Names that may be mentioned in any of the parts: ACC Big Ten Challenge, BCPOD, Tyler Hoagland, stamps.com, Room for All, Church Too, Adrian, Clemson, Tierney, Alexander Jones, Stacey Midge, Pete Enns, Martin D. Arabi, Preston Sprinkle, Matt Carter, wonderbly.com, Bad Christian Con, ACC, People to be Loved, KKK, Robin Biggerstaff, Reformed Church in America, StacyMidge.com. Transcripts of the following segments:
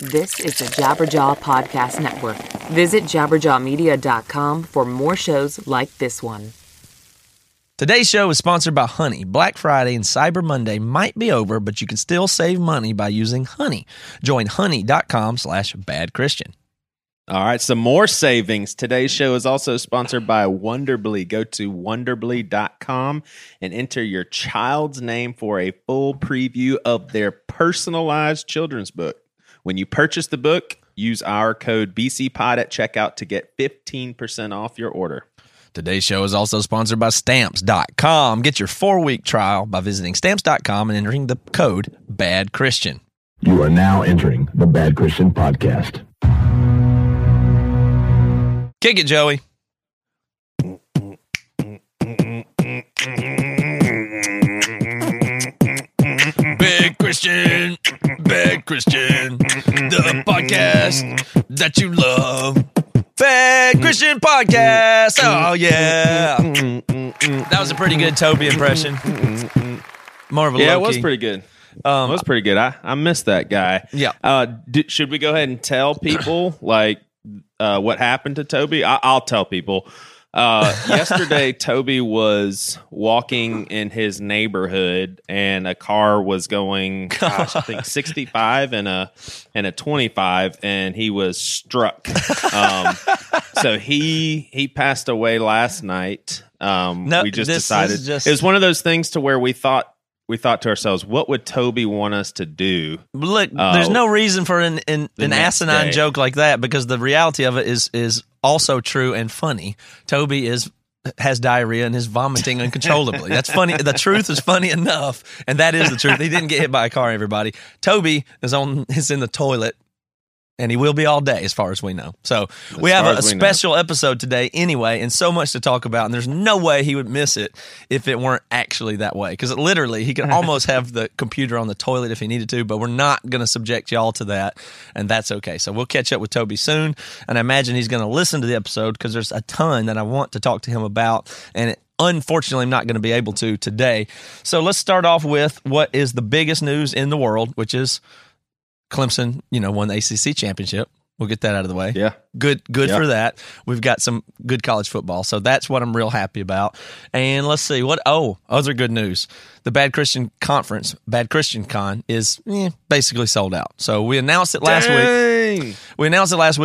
This is the Jabberjaw Podcast Network. Visit JabberjawMedia.com for more shows like this one. Today's show is sponsored by Honey. Black Friday and Cyber Monday might be over, but you can still save money by using Honey. Join honey.com/badchristian. All right, some more savings. Today's show is also sponsored by Wonderbly. Go to wonderbly.com and enter your child's name for a full preview of their personalized children's book. When you purchase the book, use our code BCPOD at checkout to get 15% off your order. Today's show is also sponsored by Stamps.com. Get your 4-week trial by visiting Stamps.com and entering the code Bad Christian. You are now entering the Bad Christian Podcast. Kick it, Joey. Bad Christian, Bad Christian, the podcast that you love. Bad Christian Podcast. Oh, yeah. That was a pretty good Toby impression. More of a low-key. Yeah, it was pretty good. It was pretty good. I missed that guy. Yeah. Should we go ahead and tell people, like, what happened to Toby? I'll tell people. Yesterday, Toby was walking in his neighborhood, and a car was going, I think 65 and a 25, and he was struck. So he passed away last night. We just decided it was one of those things to where we thought to ourselves, what would Toby want us to do? Look, there's no reason for an asinine joke like that, because the reality of it is also true and funny. Toby has diarrhea and is vomiting uncontrollably. That's funny. The truth is funny enough, and that is the truth. He didn't get hit by a car, everybody. Toby is in the toilet, and he will be all day, as far as we know. So we have a special episode today anyway, and so much to talk about, and there's no way he would miss it if it weren't actually that way, because literally he could almost have the computer on the toilet if he needed to, but we're not going to subject y'all to that, and that's okay. So we'll catch up with Toby soon, and I imagine he's going to listen to the episode, because there's a ton that I want to talk to him about, and unfortunately, I'm not going to be able to today. So let's start off with what is the biggest news in the world, which is Clemson, won the ACC championship. We'll get that out of the way. Yeah. Good for that. We've got some good college football, so that's what I'm real happy about. And let's see. Other good news. The Bad Christian Conference, Bad Christian Con, is basically sold out. So we announced it last week.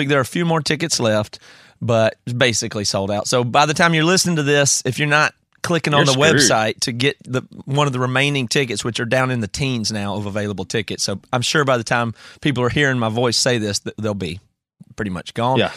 There are a few more tickets left, but it's basically sold out. So by the time you're listening to this, if you're not clicking on the website to get one of the remaining tickets, which are down in the teens now of available tickets. So I'm sure by the time people are hearing my voice say this, they'll be pretty much gone. Yeah.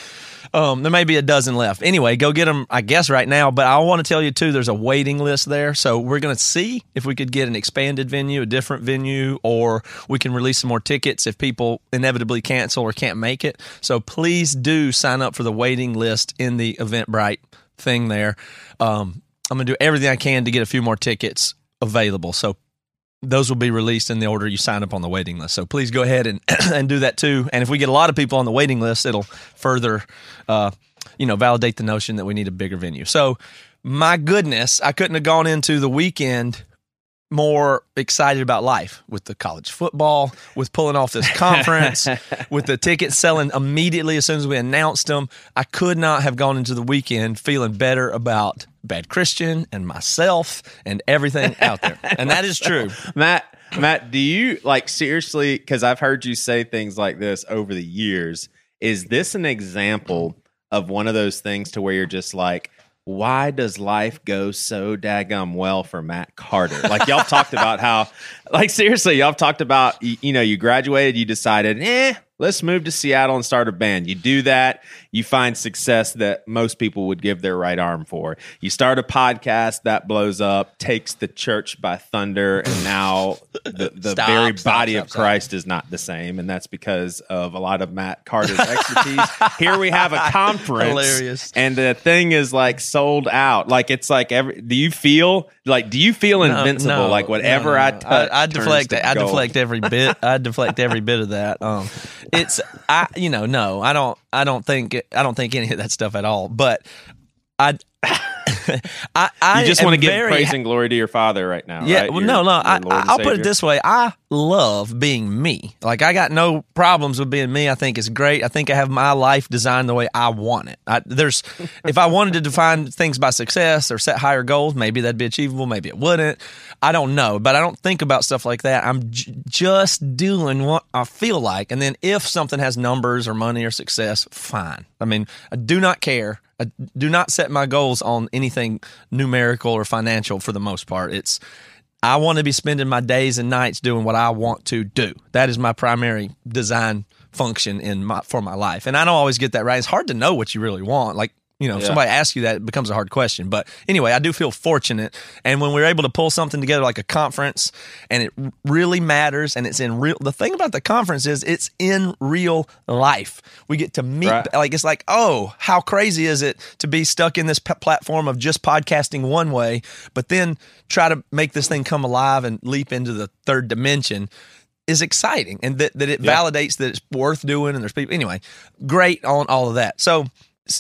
There may be a dozen left. Anyway, go get them, I guess, right now. But I want to tell you, too, there's a waiting list there. So we're going to see if we could get an expanded venue, a different venue, or we can release some more tickets if people inevitably cancel or can't make it. So please do sign up for the waiting list in the Eventbrite thing there. I'm going to do everything I can to get a few more tickets available. So those will be released in the order you sign up on the waiting list. So please go ahead and do that too. And if we get a lot of people on the waiting list, it'll further, validate the notion that we need a bigger venue. So my goodness, I couldn't have gone into the weekend more excited about life, with the college football, with pulling off this conference, with the tickets selling immediately as soon as we announced them. I could not have gone into the weekend feeling better about Bad Christian and myself and everything out there. And that is true. Matt, do you, like, seriously, because I've heard you say things like this over the years, is this an example of one of those things to where you're just like, why does life go so daggum well for Matt Carter? Like, y'all talked about how, like, seriously, y'all talked about, you graduated, you decided, Let's move to Seattle and start a band. You do that, you find success that most people would give their right arm for. You start a podcast that blows up, takes the church by thunder, and now the body of Christ is not the same, and that's because of a lot of Matt Carter's expertise. Here we have a conference, hilarious, and the thing is like sold out. Like it's like do you feel invincible? No, like whatever no, no, I touch, I deflect. I gold. Deflect every bit. I deflect every bit of that. I don't think any of that stuff at all. But you just want to give praise and glory to your Father right now. Yeah. Right? Well, I'll put it this way: I love being me. Like I got no problems with being me. I think it's great. I think I have my life designed the way I want it. If I wanted to define things by success or set higher goals, maybe that'd be achievable. Maybe it wouldn't. I don't know. But I don't think about stuff like that. I'm just doing what I feel like. And then if something has numbers or money or success, fine. I mean, I do not care. I do not set my goals on anything numerical or financial for the most part. I want to be spending my days and nights doing what I want to do. That is my primary design function for my life. And I don't always get that right. It's hard to know what you really want. Like, if somebody asks you that, it becomes a hard question. But anyway, I do feel fortunate. And when we're able to pull something together like a conference, and it really matters, and it's in real. The thing about the conference is it's in real life. We get to meet. Right. Like it's like, oh, how crazy is it to be stuck in this platform of just podcasting one way, but then try to make this thing come alive and leap into the third dimension. Is exciting, and that it validates that it's worth doing. And there's people. Anyway, great on all of that. So.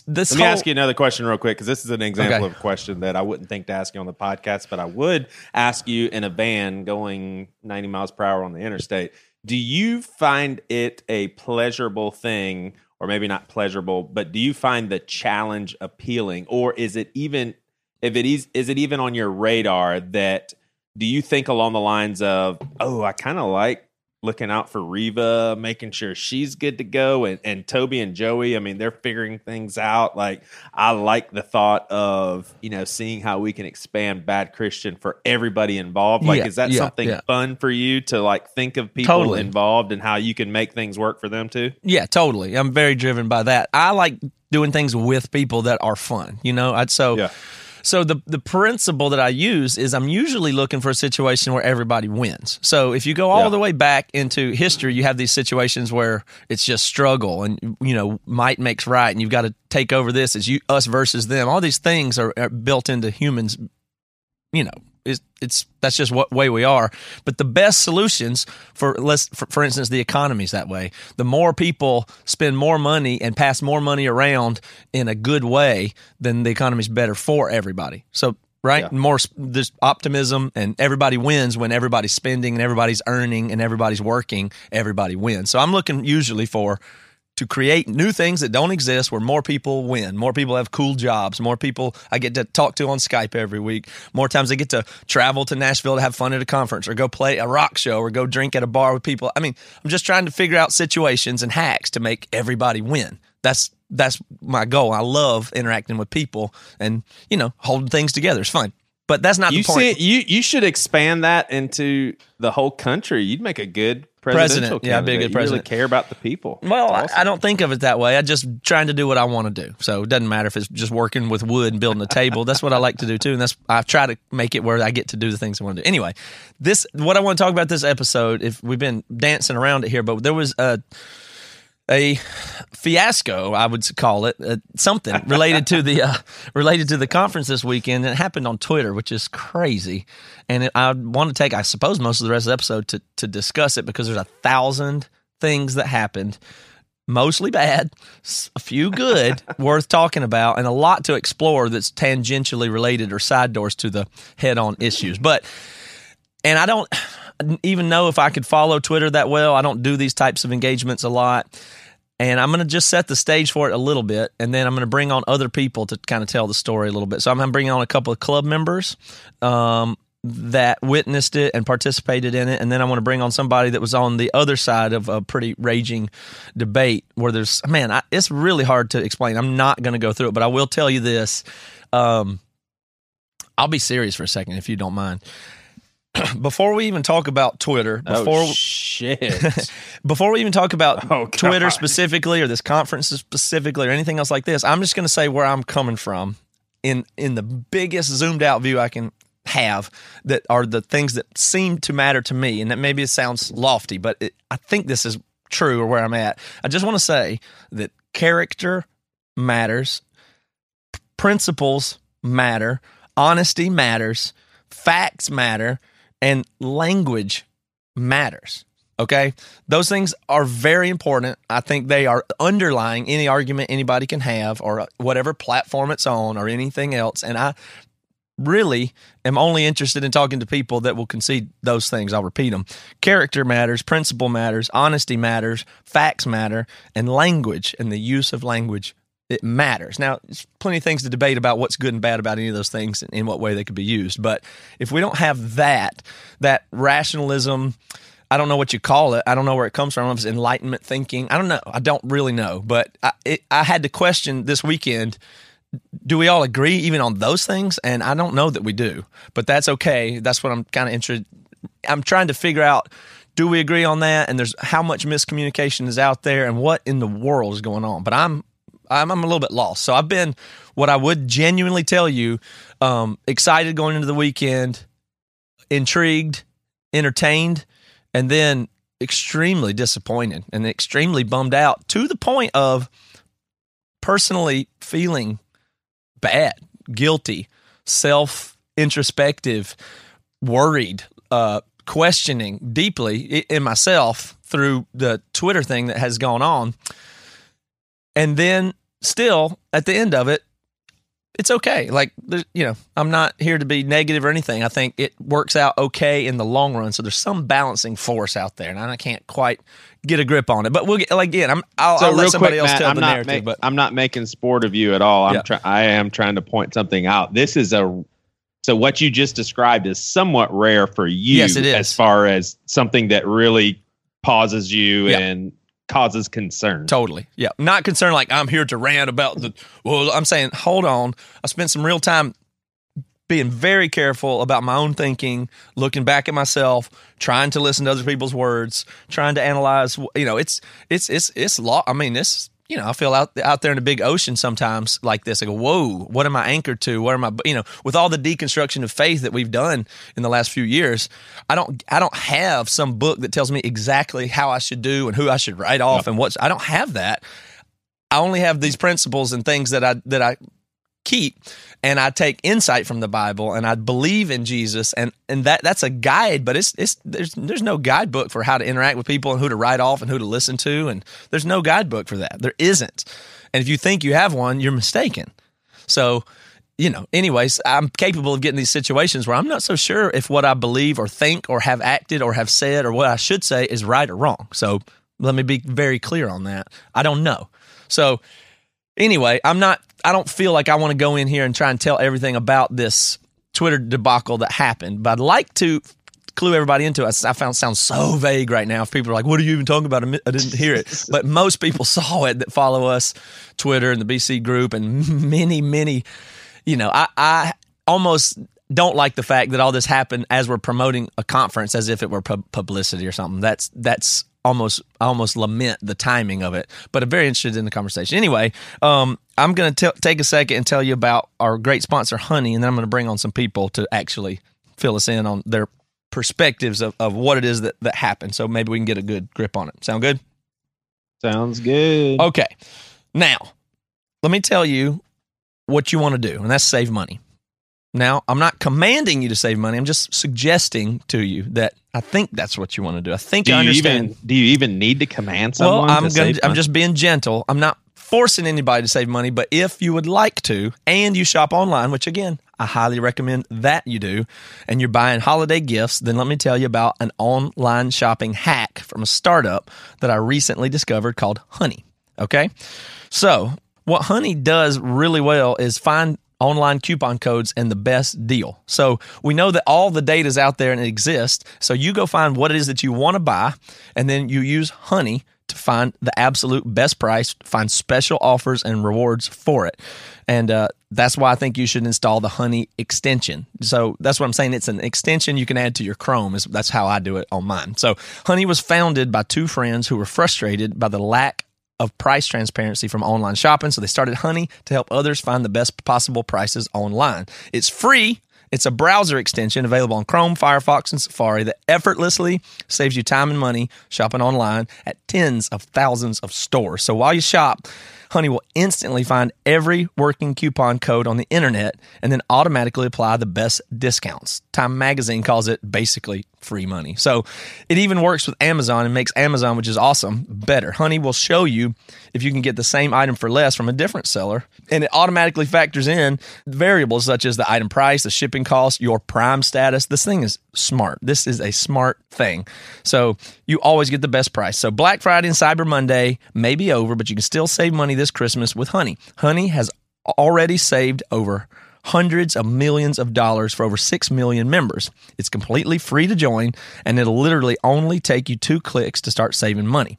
Let me ask you another question real quick, because this is an example of a question that I wouldn't think to ask you on the podcast, but I would ask you in a van going 90 miles per hour on the interstate. Do you find it a pleasurable thing, or maybe not pleasurable, but do you find the challenge appealing, or is it even on your radar that do you think along the lines of, oh, I kind of like looking out for Reva, making sure she's good to go, and Toby and Joey, I mean, they're figuring things out. Like, I like the thought of, seeing how we can expand Bad Christian for everybody involved. Like, is that something fun for you to, like, think of people involved and how you can make things work for them, too? Yeah, totally. I'm very driven by that. I like doing things with people that are fun, So the principle that I use is I'm usually looking for a situation where everybody wins. So if you go all the way back into history, you have these situations where it's just struggle and, might makes right, and you've got to take over this. It's us versus them. All these things are built into humans, That's just what way we are. But the best solutions for instance, the economy's that way. The more people spend more money and pass more money around in a good way, then the economy's better for everybody. So, right? Yeah. More this optimism, and everybody wins when everybody's spending and everybody's earning and everybody's working, everybody wins. So I'm looking usually to create new things that don't exist, where more people win, more people have cool jobs, more people I get to talk to on Skype every week, more times I get to travel to Nashville to have fun at a conference, or go play a rock show, or go drink at a bar with people. I mean, I'm just trying to figure out situations and hacks to make everybody win. That's my goal. I love interacting with people and, holding things together. It's fun. But that's not the point. You should expand that into the whole country. You'd make a good president. Yeah, I'd be a good president. Really care about the people. Well, awesome. I don't think of it that way. I'm just trying to do what I want to do. So it doesn't matter if it's just working with wood and building a table. That's what I like to do too. And I try to make it where I get to do the things I want to do. Anyway, what I want to talk about this episode, if we've been dancing around it here, but there was a fiasco, I would call it, something related to the conference this weekend. And it happened on Twitter, which is crazy. And I want to take, I suppose, most of the rest of the episode to discuss it, because there's 1,000 things that happened, mostly bad, a few good, worth talking about, and a lot to explore that's tangentially related or side doors to the head-on issues. And I don't even know if I could follow Twitter that well. I don't do these types of engagements a lot. And I'm going to just set the stage for it a little bit, and then I'm going to bring on other people to kind of tell the story a little bit. So I'm bringing on a couple of club members that witnessed it and participated in it, and then I want to bring on somebody that was on the other side of a pretty raging debate where there's – man, it's really hard to explain. I'm not going to go through it, but I will tell you this. I'll be serious for a second if you don't mind. before we even talk about Twitter, before we even talk about Twitter specifically or this conference specifically or anything else like this, I'm just going to say where I'm coming from in the biggest zoomed out view I can have, that are the things that seem to matter to me. And that maybe it sounds lofty, but I think this is true or where I'm at. I just want to say that character matters, principles matter, honesty matters, facts matter, and language matters. Okay? Those things are very important. I think they are underlying any argument anybody can have or whatever platform it's on or anything else. And I really am only interested in talking to people that will concede those things. I'll repeat them. Character matters, principle matters, honesty matters, facts matter, and language and the use of language, it matters. Now, there's plenty of things to debate about what's good and bad about any of those things and in what way they could be used. But if we don't have that rationalism, I don't know what you call it. I don't know where it comes from. I don't know if it's enlightenment thinking. I don't know. I don't really know. But I had to question this weekend, do we all agree even on those things? And I don't know that we do, but that's okay. That's what I'm kind of interested. I'm trying to figure out, do we agree on that? And there's how much miscommunication is out there and what in the world is going on. But I'm a little bit lost. So I've been, what I would genuinely tell you, excited going into the weekend, intrigued, entertained, and then extremely disappointed and extremely bummed out to the point of personally feeling bad, guilty, self-introspective, worried, questioning deeply in myself through the Twitter thing that has gone on. And then still at the end of it, it's okay. Like, you know, I'm not here to be negative or anything. I think it works out okay in the long run. So there's some balancing force out there, and I can't quite get a grip on it. But we'll get, like, again, I'll let somebody else tell the narrative. But I'm not making sport of you at all. I am trying to point something out. So what you just described is somewhat rare for you. Yes, it is. As far as something that really pauses you and causes concern. Totally. Yeah. Not concern like I'm here to rant about I'm saying, hold on. I spent some real time being very careful about my own thinking, looking back at myself, trying to listen to other people's words, trying to analyze, you know, it's law. I mean, this, you know, I feel out there in the big ocean sometimes like this. I go, whoa, what am I anchored to? What am I, you know, with all the deconstruction of faith that we've done in the last few years, I don't have some book that tells me exactly how I should do and who I should write off and I don't have that. I only have these principles and things that I keep, and I take insight from the Bible, and I believe in Jesus, and that's a guide, but there's no guidebook for how to interact with people and who to write off and who to listen to, and there's no guidebook for that. There isn't. And if you think you have one, you're mistaken. So, you know, anyways, I'm capable of getting these situations where I'm not so sure if what I believe or think or have acted or have said or what I should say is right or wrong. So let me be very clear on that. I don't know. So anyway, I don't feel like I want to go in here and try and tell everything about this Twitter debacle that happened, but I'd like to clue everybody into it. I found it sounds so vague right now. If people are like, what are you even talking about? I didn't hear it. But most people saw it that follow us, Twitter and the BC group, and many, you know, I almost don't like the fact that all this happened as we're promoting a conference as if it were publicity or something. That's I almost lament the timing of it, but I'm very interested in the conversation. Anyway, I'm going to take a second and tell you about our great sponsor, Honey, and then I'm going to bring on some people to actually fill us in on their perspectives of what it is that happened, so maybe we can get a good grip on it. Sound good? Sounds good. Okay. Now, let me tell you what you want to do, and that's save money. Now, I'm not commanding you to save money. I'm just suggesting to you that I think that's what you want to do. I think I understand. Do you even need to command someone? Well, I'm just being gentle. I'm not forcing anybody to save money, but if you would like to, and you shop online, which again, I highly recommend that you do, and you're buying holiday gifts, then let me tell you about an online shopping hack from a startup that I recently discovered called Honey. Okay? So, what Honey does really well is find online coupon codes and the best deal. So we know that all the data is out there and it exists. So you go find what it is that you want to buy, and then you use Honey to find the absolute best price, find special offers and rewards for it. And that's why I think you should install the Honey extension. So that's what I'm saying. It's an extension you can add to your Chrome. That's how I do it on mine. So Honey was founded by two friends who were frustrated by the lack of price transparency from online shopping. So they started Honey to help others find the best possible prices online. It's free. It's a browser extension available on Chrome, Firefox, and Safari that effortlessly saves you time and money shopping online at tens of thousands of stores. So while you shop, Honey will instantly find every working coupon code on the internet and then automatically apply the best discounts. Time Magazine calls it basically free money. So it even works with Amazon and makes Amazon, which is awesome, better. Honey will show you if you can get the same item for less from a different seller, and it automatically factors in variables such as the item price, the shipping cost, your Prime status. This thing is smart. This is a smart thing. So you always get the best price. So Black Friday and Cyber Monday may be over, but you can still save money this Christmas with Honey. Honey has already saved over hundreds of millions of dollars for over 6 million members. It's completely free to join, and it'll literally only take you 2 clicks to start saving money.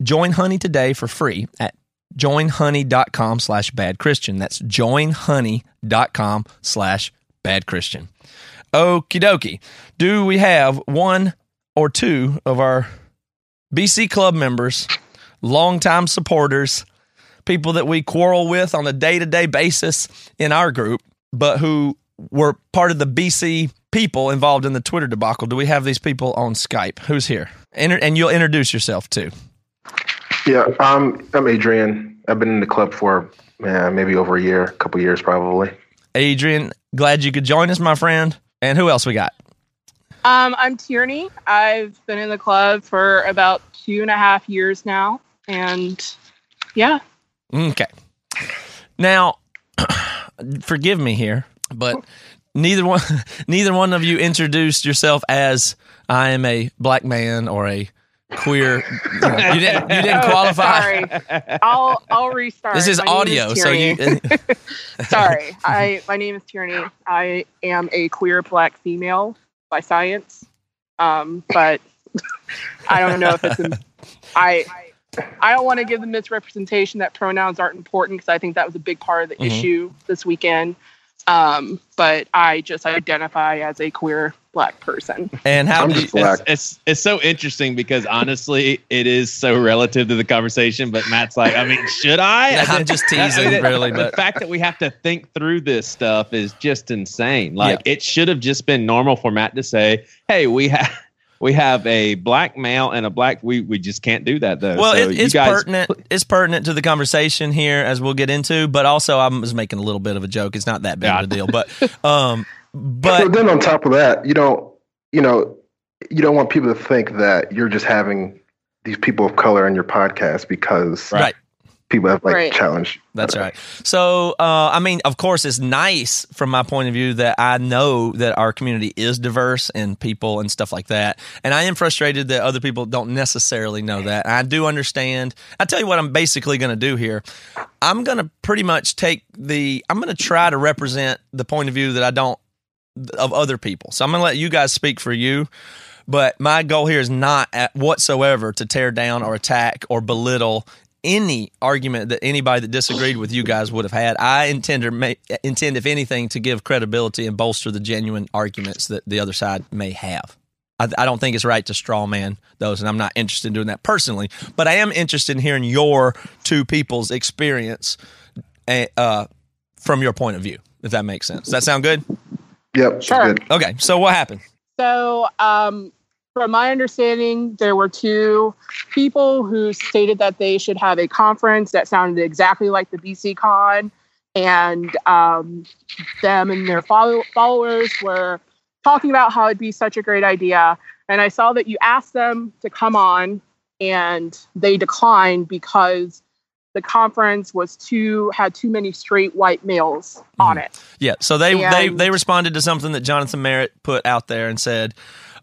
Join Honey today for free at joinhoney.com/badchristian. That's joinhoney.com/badchristian. Okie dokie. Do we have one or two of our BC Club members, longtime supporters, people that we quarrel with on a day-to-day basis in our group, but who were part of the BC people involved in the Twitter debacle? Do we have these people on Skype? Who's here? And you'll introduce yourself too. Yeah, I'm Adrian. I've been in the club for maybe over a year, a couple years probably. Adrian, glad you could join us, my friend. And who else we got? I'm Tierney. I've been in the club for about 2.5 years now. And yeah. Okay. Now... forgive me here, but neither one of you introduced yourself as I am a black man or a queer. You didn't qualify. Sorry, I'll restart. This is my audio, is so you. Sorry, my name is Tierney. I am a queer black female by science, but I don't know if it's I don't want to give the misrepresentation that pronouns aren't important, because I think that was a big part of the issue this weekend. But I just identify as a queer black person. And how it's so interesting, because honestly, it is so relative to the conversation. But Matt's like, I mean, should I? I'm just teasing, really. But the fact that we have to think through this stuff is just insane. Like, It should have just been normal for Matt to say, "Hey, we have a black male and a black..." We just can't do that, though. Well, so pertinent. It's pertinent to the conversation here, as we'll get into. But also, I was making a little bit of a joke. It's not that big of a deal. But so then on top of that, you don't want people to think that you're just having these people of color in your podcast because people have challenged. That's right. So, I mean, of course, it's nice from my point of view that I know that our community is diverse and people and stuff like that. And I am frustrated that other people don't necessarily know that. I do understand. I tell you what I'm basically going to do here. I'm going to try to represent the point of view that I don't of other people. So I'm going to let you guys speak for you. But my goal here is not whatsoever to tear down or attack or belittle any argument that anybody that disagreed with you guys would have had. I intend, if anything, to give credibility and bolster the genuine arguments that the other side may have. I don't think it's right to straw man those, and I'm not interested in doing that personally. But I am interested in hearing your two people's experience from your point of view, if that makes sense. Does that sound good? Yep. Sure. Good. Okay, so what happened? So, from my understanding, there were two people who stated that they should have a conference that sounded exactly like the BC Con, and them and their followers were talking about how it'd be such a great idea. And I saw that you asked them to come on, and they declined because the conference was had too many straight white males on it. Yeah, so they responded to something that Jonathan Merritt put out there and said,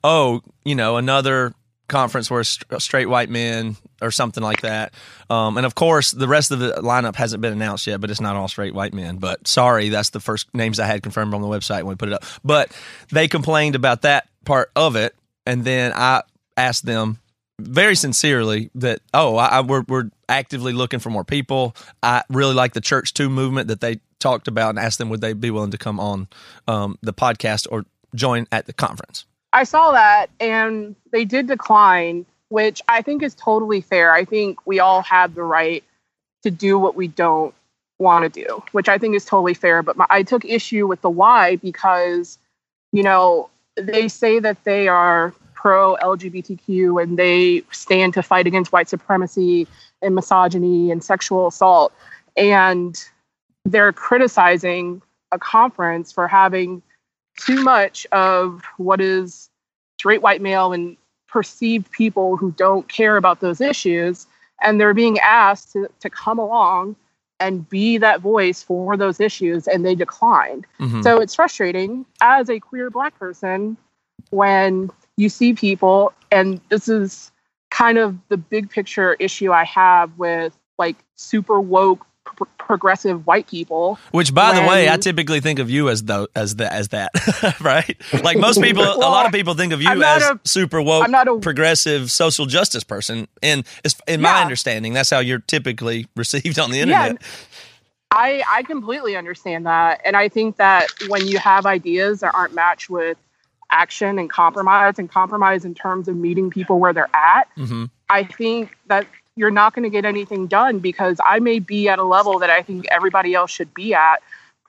"Oh, another conference where straight white men," or something like that. And of course, the rest of the lineup hasn't been announced yet, but it's not all straight white men. But sorry, that's the first names I had confirmed on the website when we put it up. But they complained about that part of it, and then I asked them very sincerely that, we're actively looking for more people. I really like the Church Too movement that they talked about, and asked them would they be willing to come on the podcast or join at the conference. I saw that, and they did decline, which I think is totally fair. I think we all have the right to do what we don't want to do, which I think is totally fair. But I took issue with the why, because, you know, they say that they are pro-LGBTQ and they stand to fight against white supremacy and misogyny and sexual assault. And they're criticizing a conference for having too much of what is straight white male and perceived people who don't care about those issues. And they're being asked to come along and be that voice for those issues, and they declined. Mm-hmm. So it's frustrating as a queer Black person when you see people, and this is kind of the big picture issue I have with like super woke progressive white people. Which, by the way, I typically think of you as that, right? Like most people, well, a lot of people think of you as super woke, progressive social justice person. And in my understanding, that's how you're typically received on the internet. Yeah, I completely understand that. And I think that when you have ideas that aren't matched with action and compromise in terms of meeting people where they're at, mm-hmm. I think that you're not going to get anything done, because I may be at a level that I think everybody else should be at,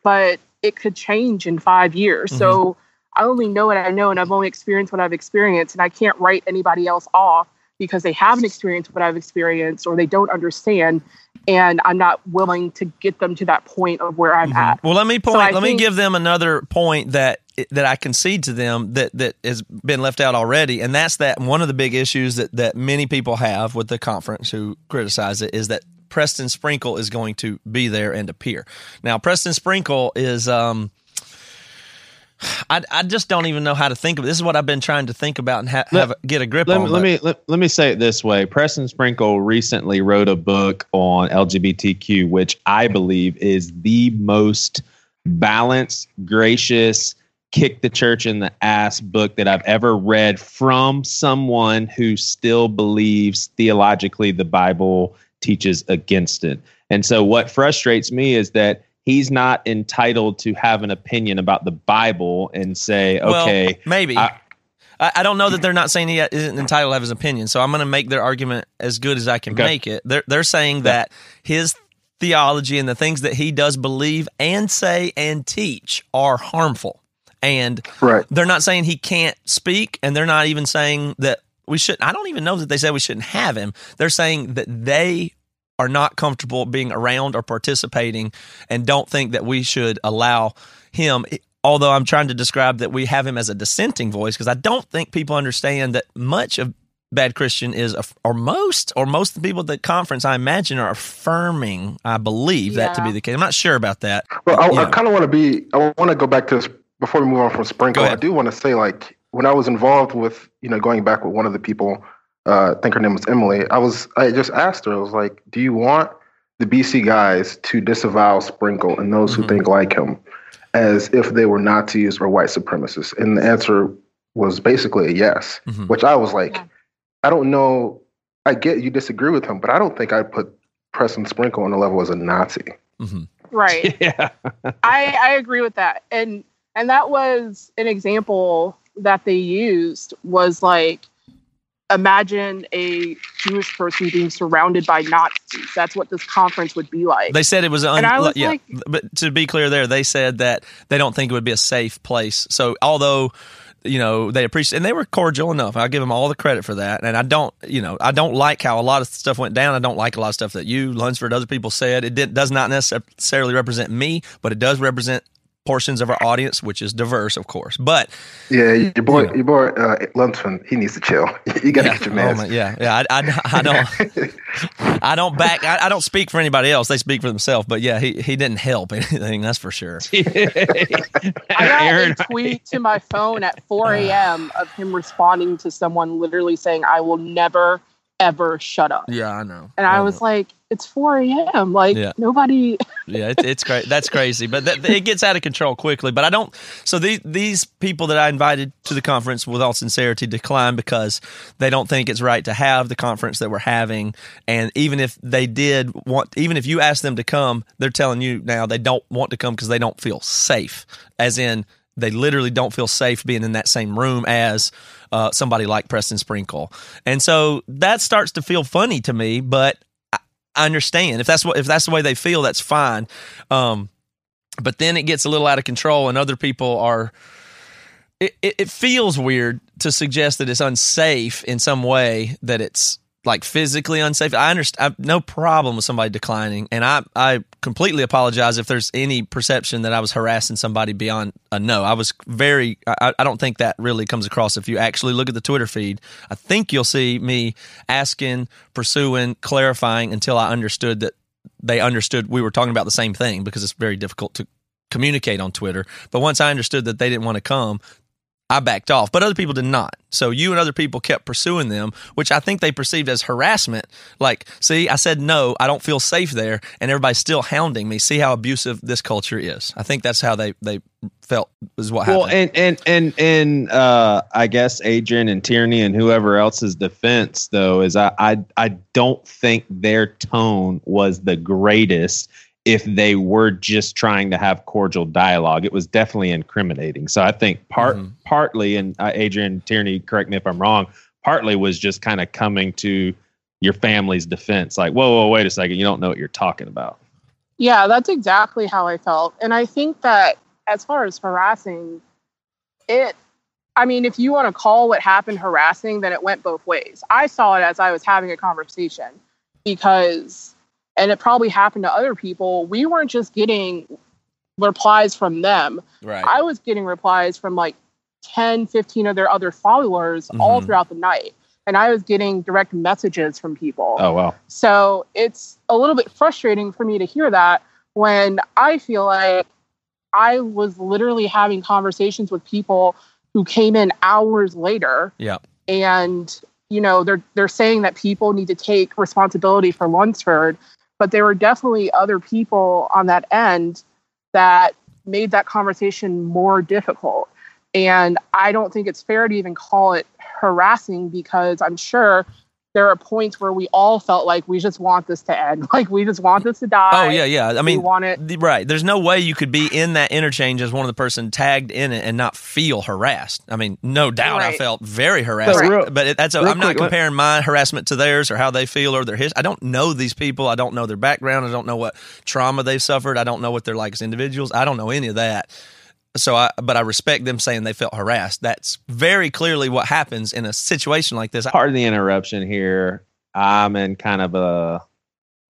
but it could change in 5 years. Mm-hmm. So I only know what I know, and I've only experienced what I've experienced, and I can't write anybody else off because they haven't experienced what I've experienced or they don't understand, and I'm not willing to get them to that point of where I'm mm-hmm. at. Well, let me give them another point that I concede to them that has been left out already. And that's that one of the big issues that many people have with the conference who criticize it is that Preston Sprinkle is going to be there and appear. Now, Preston Sprinkle is, I just don't even know how to think of it. This is what I've been trying to think about and get a grip on. Let me say it this way. Preston Sprinkle recently wrote a book on LGBTQ, which I believe is the most balanced, gracious, kick the church in the ass book that I've ever read from someone who still believes theologically the Bible teaches against it. And so what frustrates me is that he's not entitled to have an opinion about the Bible and say, okay, well, maybe. I don't know that they're not saying he isn't entitled to have his opinion. So I'm going to make their argument as good as I can make it. They're saying that his theology and the things that he does believe and say and teach are harmful. And they're not saying he can't speak, and they're not even saying that we shouldn't. I don't even know that they said we shouldn't have him. They're saying that they are not comfortable being around or participating and don't think that we should allow him, although I'm trying to describe that we have him as a dissenting voice, because I don't think people understand that much of Bad Christian is, or most of the people at the conference, I imagine, are affirming, I believe, that to be the case. I'm not sure about that. Well, I kind of want to go back to this. Before we move on from Sprinkle, I do want to say, like, when I was involved with, going back with one of the people, I think her name was Emily, I just asked her, I was like, do you want the BC guys to disavow Sprinkle and those mm-hmm. who think like him as if they were Nazis or white supremacists? And the answer was basically a yes, mm-hmm. which I was like, I don't know. I get you disagree with him, but I don't think I put Preston Sprinkle on the level as a Nazi. Mm-hmm. Right. Yeah. I agree with that. And that was an example that they used, was like, imagine a Jewish person being surrounded by Nazis. That's what this conference would be like. They said it was but to be clear there, they said that they don't think it would be a safe place. So although, they appreciate, and they were cordial enough. I'll give them all the credit for that. And I don't like how a lot of stuff went down. I don't like a lot of stuff that you, Lunsford, other people said. It does not necessarily represent me, but it does represent portions of our audience, which is diverse, of course, but your boy, Lunsford, he needs to chill. You gotta get your mask. I don't speak for anybody else. They speak for themselves. But he didn't help anything. That's for sure. I got a tweet to my phone at 4 a.m. of him responding to someone literally saying, "I will never ever shut up. Yeah, I know. And I was like, it's 4 a.m. Like, nobody. Yeah, it's great. That's crazy. But it gets out of control quickly. But I don't. So these people that I invited to the conference, with all sincerity, declined because they don't think it's right to have the conference that we're having. And even if they did want, even if you ask them to come, they're telling you now they don't want to come because they don't feel safe. As in, they literally don't feel safe being in that same room as somebody like Preston Sprinkle. And so that starts to feel funny to me, but I understand. If that's the way they feel, that's fine. But then it gets a little out of control, and other people are – it feels weird to suggest that it's unsafe in some way, that it's like physically unsafe. I understand. I have no problem with somebody declining, and I completely apologize if there's any perception that I was harassing somebody beyond a no. I was very. I don't think that really comes across. If you actually look at the Twitter feed, I think you'll see me asking, pursuing, clarifying until I understood that they understood we were talking about the same thing, because it's very difficult to communicate on Twitter. But once I understood that they didn't want to come, I backed off, but other people did not. So you and other people kept pursuing them, which I think they perceived as harassment. Like, see, I said no, I don't feel safe there, and everybody's still hounding me. See how abusive this culture is. I think that's how they felt is what happened. Well, and I guess Adrian and Tierney and whoever else's defense, though, is I don't think their tone was the greatest. If they were just trying to have cordial dialogue, it was definitely incriminating. So I think partly, and Adrian, Tierney, correct me if I'm wrong, partly was just kind of coming to your family's defense. Like, whoa, wait a second. You don't know what you're talking about. Yeah, that's exactly how I felt. And I think that as far as harassing, if you want to call what happened harassing, then it went both ways. I saw it as I was having a conversation because... and it probably happened to other people. We weren't just getting replies from them. Right. I was getting replies from like 10, 15 of their other followers all throughout the night. And I was getting direct messages from people. Oh, wow. So it's a little bit frustrating for me to hear that when I feel like I was literally having conversations with people who came in hours later. Yeah. And, you know, they're saying that people need to take responsibility for Lunsford. But there were definitely other people on that end that made that conversation more difficult. And I don't think it's fair to even call it harassing, because I'm sure there are points where we all felt like we just want this to end. Like, we just want this to die. Oh, yeah. I mean, we want it. Right. There's no way you could be in that interchange as one of the person tagged in it and not feel harassed. I mean, no doubt right. I felt very harassed. So I'm not comparing my harassment to theirs or how they feel or their history. I don't know these people. I don't know their background. I don't know what trauma they've suffered. I don't know what they're like as individuals. I don't know any of that. But I respect them saying they felt harassed. That's very clearly what happens in a situation like this. Pardon the interruption here. I'm in kind of a,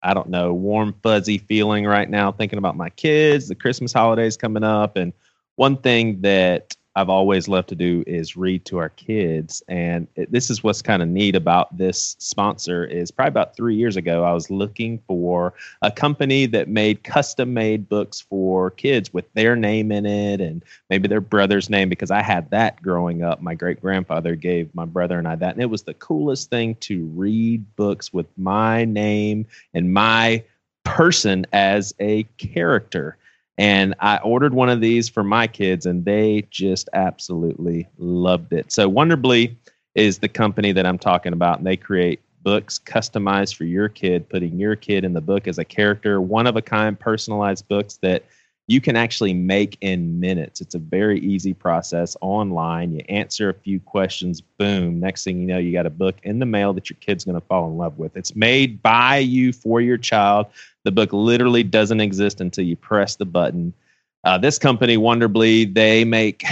I don't know, warm, fuzzy feeling right now, thinking about my kids, the Christmas holidays coming up. And one thing that I've always loved to do is read to our kids. And this is what's kind of neat about this sponsor is probably about 3 years ago, I was looking for a company that made custom-made books for kids with their name in it and maybe their brother's name, because I had that growing up. My great-grandfather gave my brother and I that. And it was the coolest thing to read books with my name and my person as a character. And I ordered one of these for my kids, and they just absolutely loved it. So Wonderbly is the company that I'm talking about, and they create books customized for your kid, putting your kid in the book as a character, one-of-a-kind personalized books that you can actually make in minutes. It's a very easy process online. You answer a few questions, boom. Next thing you know, you got a book in the mail that your kid's going to fall in love with. It's made by you for your child. The book literally doesn't exist until you press the button. This company, Wonderbly, they make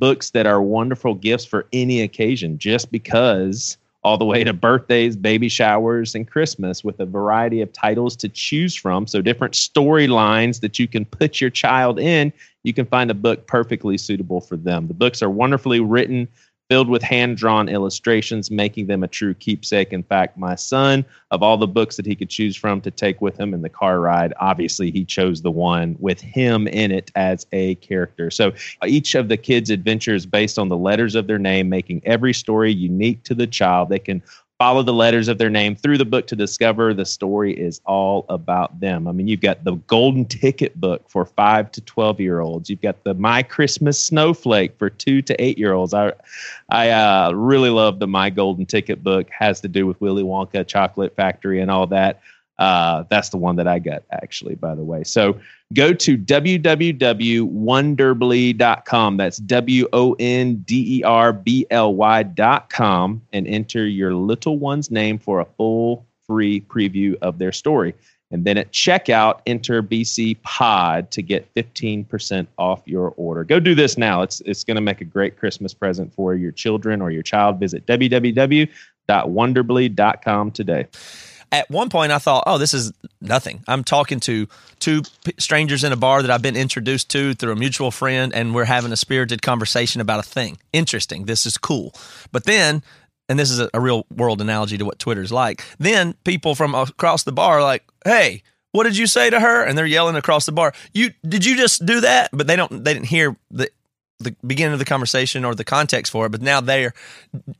books that are wonderful gifts for any occasion, just because, all the way to birthdays, baby showers, and Christmas, with a variety of titles to choose from. So different storylines that you can put your child in, you can find a book perfectly suitable for them. The books are wonderfully written, filled with hand-drawn illustrations, making them a true keepsake. In fact, my son, of all the books that he could choose from to take with him in the car ride, obviously he chose the one with him in it as a character. So each of the kids' adventures based on the letters of their name, making every story unique to the child. They can follow the letters of their name through the book to discover the story is all about them. I mean, you've got the Golden Ticket book for 5 to 12-year-olds. You've got the My Christmas Snowflake for 2 to 8-year-olds. I really love the My Golden Ticket book. Has to do with Willy Wonka, Chocolate Factory, and all that. That's the one that I got, actually, by the way. So go to www.wonderbly.com. That's WONDERBLY.com and enter your little one's name for a full free preview of their story. And then at checkout, enter BC Pod to get 15% off your order. Go do this now. It's going to make a great Christmas present for your children or your child. Visit www.wonderbly.com today. At one point, I thought, oh, this is nothing. I'm talking to two strangers in a bar that I've been introduced to through a mutual friend, and we're having a spirited conversation about a thing. Interesting. This is cool. But then, and this is a real world analogy to what Twitter's like, then people from across the bar are like, hey, what did you say to her? And they're yelling across the bar, did you just do that? But they didn't hear the beginning of the conversation or the context for it, but now they're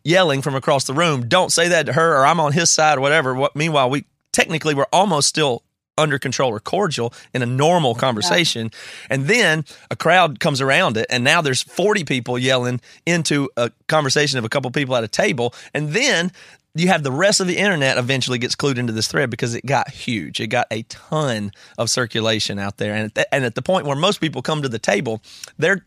yelling from across the room, don't say that to her, or I'm on his side, or whatever. Meanwhile, we're almost still under control or cordial in a normal conversation. And then a crowd comes around it, and now there's 40 people yelling into a conversation of a couple people at a table. And then you have the rest of the internet eventually gets clued into this thread because it got huge. It got a ton of circulation out there. And at the point where most people come to the table, they're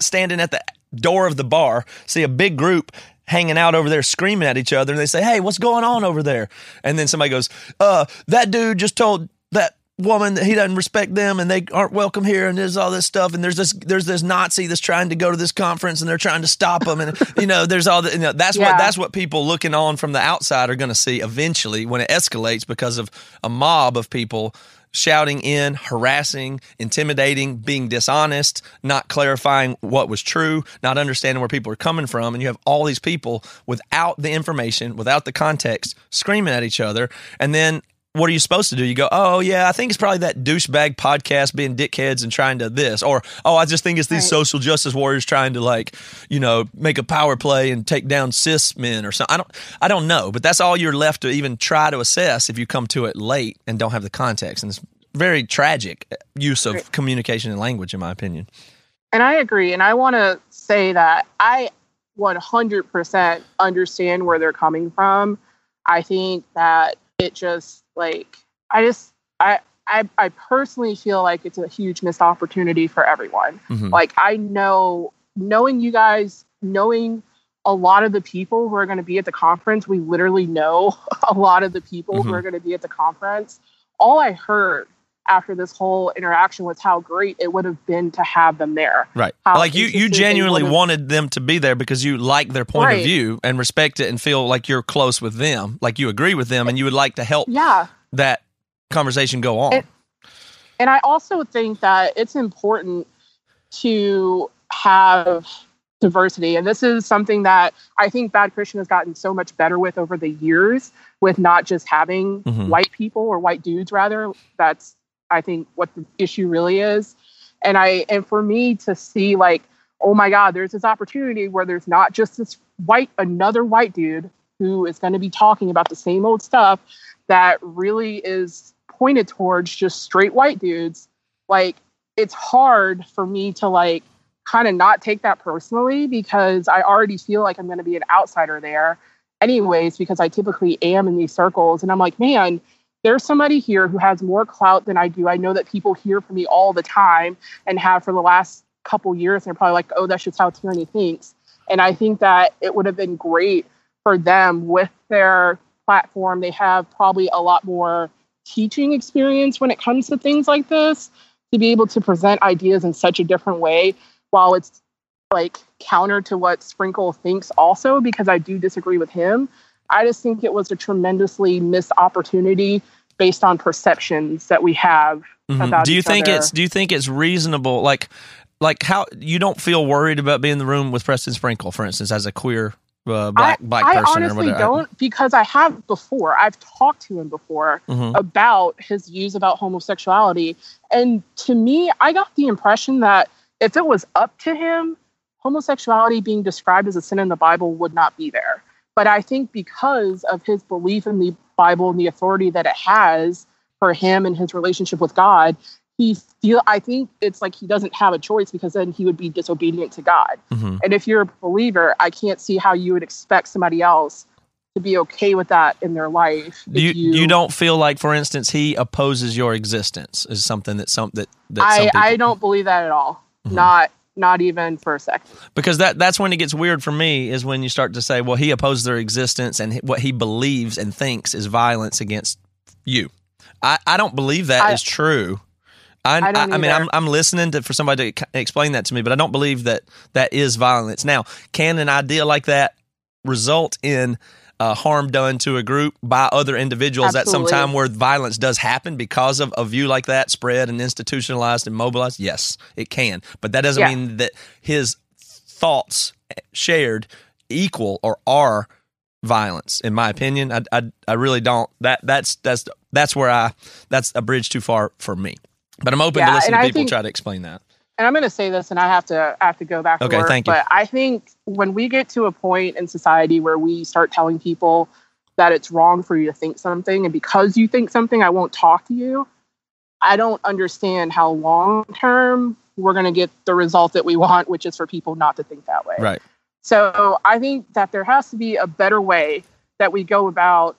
standing at the door of the bar, see a big group hanging out over there screaming at each other, and they say, hey, what's going on over there? And then somebody goes, that dude just told that woman that he doesn't respect them and they aren't welcome here, and there's all this stuff, and there's this Nazi that's trying to go to this conference and they're trying to stop him, and there's all that. That's what people looking on from the outside are going to see eventually when it escalates because of a mob of people shouting in, harassing, intimidating, being dishonest, not clarifying what was true, not understanding where people are coming from. And you have all these people without the information, without the context, screaming at each other. And then what are you supposed to do? You go, oh, yeah, I think it's probably that douchebag podcast being dickheads and trying to this. Or, oh, I just think it's these social justice warriors trying to, make a power play and take down cis men or something. I don't know. But that's all you're left to even try to assess if you come to it late and don't have the context. And it's very tragic use of communication and language, in my opinion. And I agree. And I want to say that I 100% understand where they're coming from. I think that it just... I personally feel like it's a huge missed opportunity for everyone. Mm-hmm. Knowing you guys, knowing a lot of the people who are going to be at the conference, we literally know a lot of the people mm-hmm. who are going to be at the conference. All I heard after this whole interaction was how great it would have been to have them there. Right. You genuinely wanted them to be there because you like their point of view and respect it and feel like you're close with them, like you agree with them and you would like to help that conversation go on. And I also think that it's important to have diversity. And this is something that I think Bad Christian has gotten so much better with over the years, with not just having mm-hmm. white people or white dudes, rather. That's, I think, what the issue really is. And for me to see oh my God, there's this opportunity where there's not just this another white dude who is going to be talking about the same old stuff that really is pointed towards just straight white dudes. It's hard for me to kind of not take that personally because I already feel like I'm going to be an outsider there anyways, because I typically am in these circles. And I'm like, man, there's somebody here who has more clout than I do. I know that people hear from me all the time and have for the last couple years. And they're probably like, oh, that's just how Tierney thinks. And I think that it would have been great for them with their platform. They have probably a lot more teaching experience when it comes to things like this to be able to present ideas in such a different way while it's counter to what Sprinkle thinks also, because I do disagree with him. I just think it was a tremendously missed opportunity based on perceptions that we have mm-hmm. about each other. Do you think it's reasonable? Like how you don't feel worried about being in the room with Preston Sprinkle, for instance, as a queer black person? I honestly don't, because I have before. I've talked to him before mm-hmm. about his views about homosexuality. And to me, I got the impression that if it was up to him, homosexuality being described as a sin in the Bible would not be there. But I think because of his belief in the Bible and the authority that it has for him and his relationship with God, I think it's like he doesn't have a choice, because then he would be disobedient to God. Mm-hmm. And if you're a believer, I can't see how you would expect somebody else to be okay with that in their life. You don't feel like, for instance, he opposes your existence is something that I don't believe that at all. Mm-hmm. Not even for a second. Because that's when it gets weird for me, is when you start to say, well, he opposes their existence, and what he believes and thinks is violence against you. I don't believe that is true. I mean, I'm listening for somebody to explain that to me, but I don't believe that is violence. Now, can an idea like that result in harm done to a group by other individuals Absolutely. At some time where violence does happen because of a view like that spread and institutionalized and mobilized? Yes, it can. But that doesn't mean that his thoughts shared equal or are violence, in my opinion. I really don't. That's a bridge too far for me. But I'm open to listen to people try to explain that. And I'm going to say this, and I have to go back to work. Thank you. But I think when we get to a point in society where we start telling people that it's wrong for you to think something, and because you think something, I won't talk to you, I don't understand how long-term we're going to get the result that we want, which is for people not to think that way. Right. So I think that there has to be a better way that we go about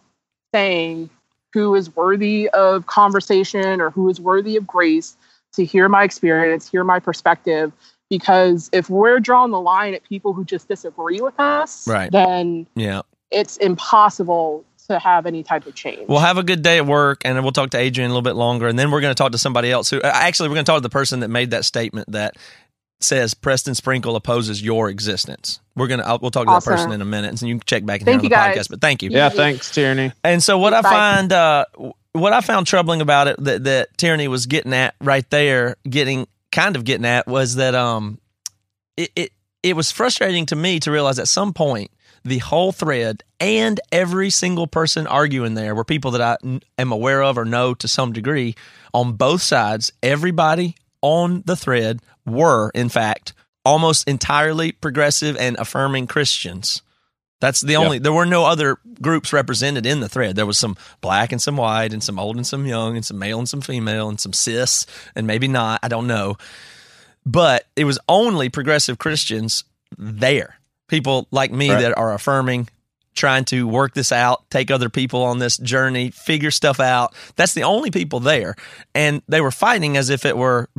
saying who is worthy of conversation or who is worthy of grace, to hear my experience, hear my perspective, because if we're drawing the line at people who just disagree with us, then it's impossible to have any type of change. Well, have a good day at work, and we'll talk to Adrian a little bit longer, and then we're going to talk to somebody else who, actually, we're going to talk to the person that made that statement that says Preston Sprinkle opposes your existence. We'll talk to that person in a minute, and so you can check back and hear on the podcast. But thank you. Yeah, thanks, Tierney. And so what I found troubling about it that Tierney was getting at right there, getting at was that it was frustrating to me to realize at some point the whole thread and every single person arguing there were people that I am aware of or know to some degree on both sides. Everybody on the thread were, in fact, almost entirely progressive and affirming Christians. That's the only, there were no other groups represented in the thread. There was some black and some white and some old and some young and some male and some female and some cis and maybe not, I don't know. But it was only progressive Christians there. People like me that are affirming, trying to work this out, take other people on this journey, figure stuff out. That's the only people there. And they were fighting as if it were,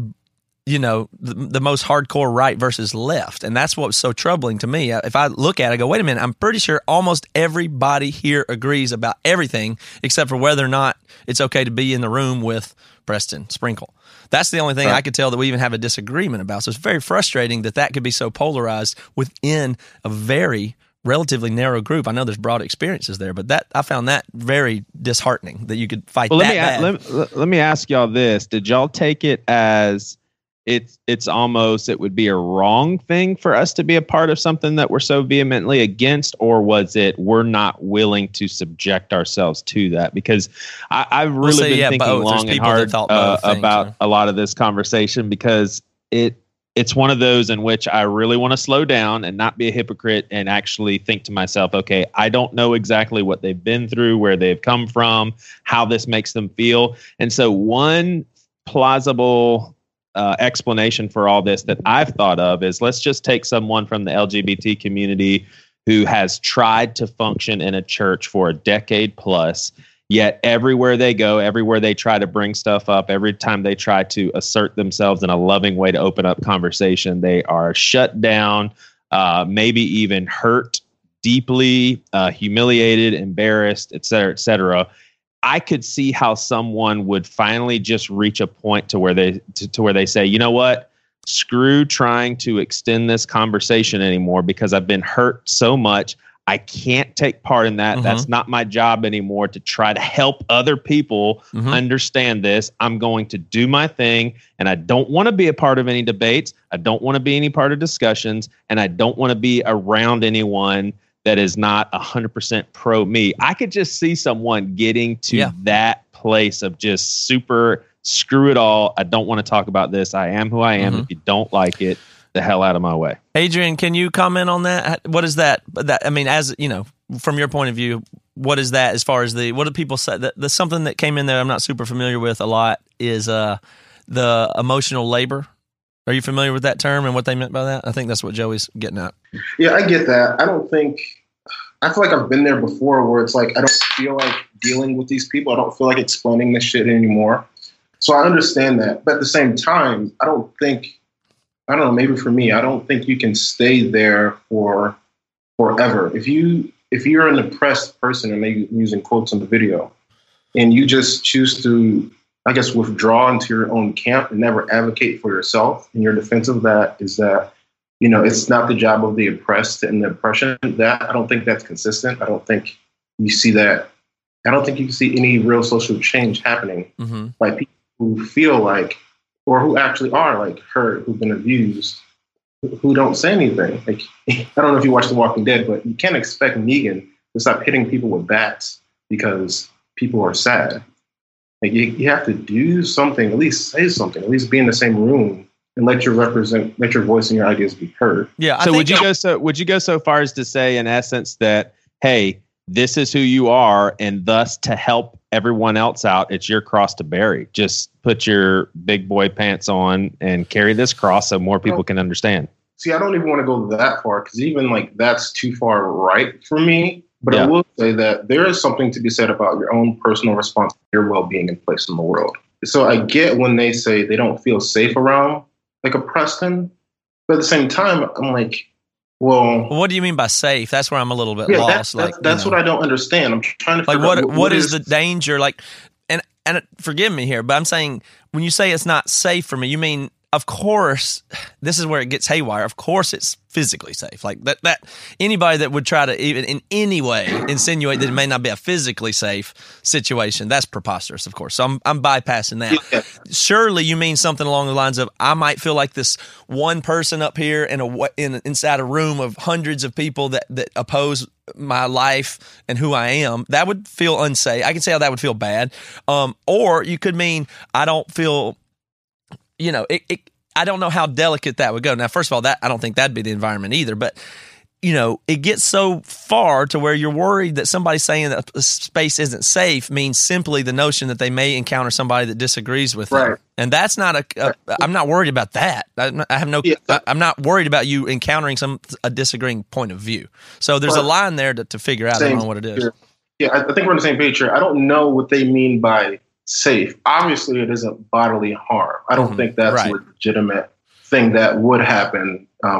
you know, the most hardcore right versus left. And that's what was so troubling to me. If I look at it, I go, wait a minute, I'm pretty sure almost everybody here agrees about everything except for whether or not it's okay to be in the room with Preston Sprinkle. That's the only thing I could tell that we even have a disagreement about. So it's very frustrating that could be so polarized within a very relatively narrow group. I know there's broad experiences there, but that I found that very disheartening that you could fight Let me ask y'all this. Did y'all take it as it's almost, it would be a wrong thing for us to be a part of something that we're so vehemently against, or was it we're not willing to subject ourselves to that? Because I've really been thinking both. Long and hard about a lot of this conversation, because it's one of those in which I really want to slow down and not be a hypocrite and actually think to myself, okay, I don't know exactly what they've been through, where they've come from, how this makes them feel. And so one plausible explanation for all this that I've thought of is, let's just take someone from the LGBT community who has tried to function in a church for a decade plus, yet everywhere they go, everywhere they try to bring stuff up, every time they try to assert themselves in a loving way to open up conversation, they are shut down, maybe even hurt deeply, humiliated, embarrassed, et cetera, et cetera. I could see how someone would finally just reach a point to where they say, you know what? Screw trying to extend this conversation anymore, because I've been hurt so much. I can't take part in that. Mm-hmm. That's not my job anymore to try to help other people understand this. I'm going to do my thing, and I don't want to be a part of any debates. I don't want to be any part of discussions, and I don't want to be around anyone that is not 100% pro me. I could just see someone getting to that place of just super screw it all. I don't want to talk about this. I am who I am. If you don't like it, the hell out of my way. Adrian, can you comment on that? What is that? I mean, as you know, from your point of view, what is that as far as the, what do people say? There's something that came in there I'm not super familiar with a lot is the emotional labor. Are you familiar with that term and what they meant by that? I think that's what Joey's getting at. Yeah, I get that. I feel like I've been there before where it's like, I don't feel like dealing with these people. I don't feel like explaining this shit anymore. So I understand that. But at the same time, maybe for me, I don't think you can stay there for forever. If you're an oppressed person, and maybe using quotes on the video, and you just choose to, I guess, withdraw into your own camp and never advocate for yourself, and your defense of that is that, you know, it's not the job of the oppressed and the oppression. That I don't think that's consistent. I don't think you see that. I don't think you can see any real social change happening by people who feel like, or who actually are like hurt, who've been abused, who don't say anything. Like, I don't know if you watch The Walking Dead, but you can't expect Negan to stop hitting people with bats because people are sad. Like, you have to do something, at least say something, at least be in the same room and let your voice and your ideas be heard. Yeah. So would you go so far as to say, in essence, that, hey, this is who you are, and thus to help everyone else out, it's your cross to bear. Just put your big boy pants on and carry this cross so more people can understand. See, I don't even want to go that far because even like that's too far right for me. But yeah. I will say that there is something to be said about your own personal response to your well-being and place in the world. So I get when they say they don't feel safe around like a Preston, but at the same time, I'm like, well, what do you mean by safe? That's where I'm a little bit lost. That's what I don't understand. I'm trying to figure out what is the danger. Like, and forgive me here, but I'm saying when you say it's not safe for me, you mean, of course, this is where it gets haywire. Of course, it's physically safe. Like that anybody that would try to even in any way insinuate that it may not be a physically safe situation, that's preposterous, of course. So I'm bypassing that. Yeah. Surely you mean something along the lines of, I might feel like this one person up here inside a room of hundreds of people that oppose my life and who I am. That would feel unsafe. I can see how that would feel bad. Or you could mean I don't feel, you know, I don't know how delicate that would go. Now, first of all, I don't think that'd be the environment either, but, you know, it gets so far to where you're worried that somebody saying that a space isn't safe means simply the notion that they may encounter somebody that disagrees with them. And that's not I'm not worried about that. I'm not worried about you encountering a disagreeing point of view. So there's a line there to figure out what it is. Yeah, I think we're on the same page here. I don't know what they mean by safe. Obviously, it isn't bodily harm. I don't think that's a legitimate thing that would happen, at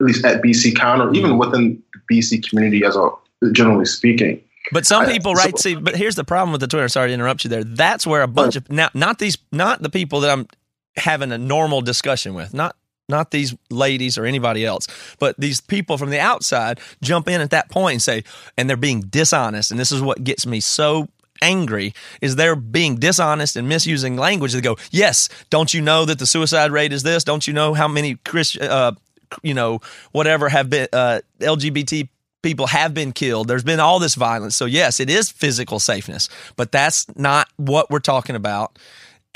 least at BC Con or even within the BC community as a generally speaking. But some people, but here's the problem with the Twitter. Sorry to interrupt you there. That's where a bunch of not the people that I'm having a normal discussion with, not these ladies or anybody else, but these people from the outside jump in at that point and say, and they're being dishonest. And this is what gets me so angry, is they're being dishonest and misusing language. They go, yes, don't you know that the suicide rate is this? Don't you know how many LGBT people have been killed? There's been all this violence. So yes, it is physical safeness, but that's not what we're talking about.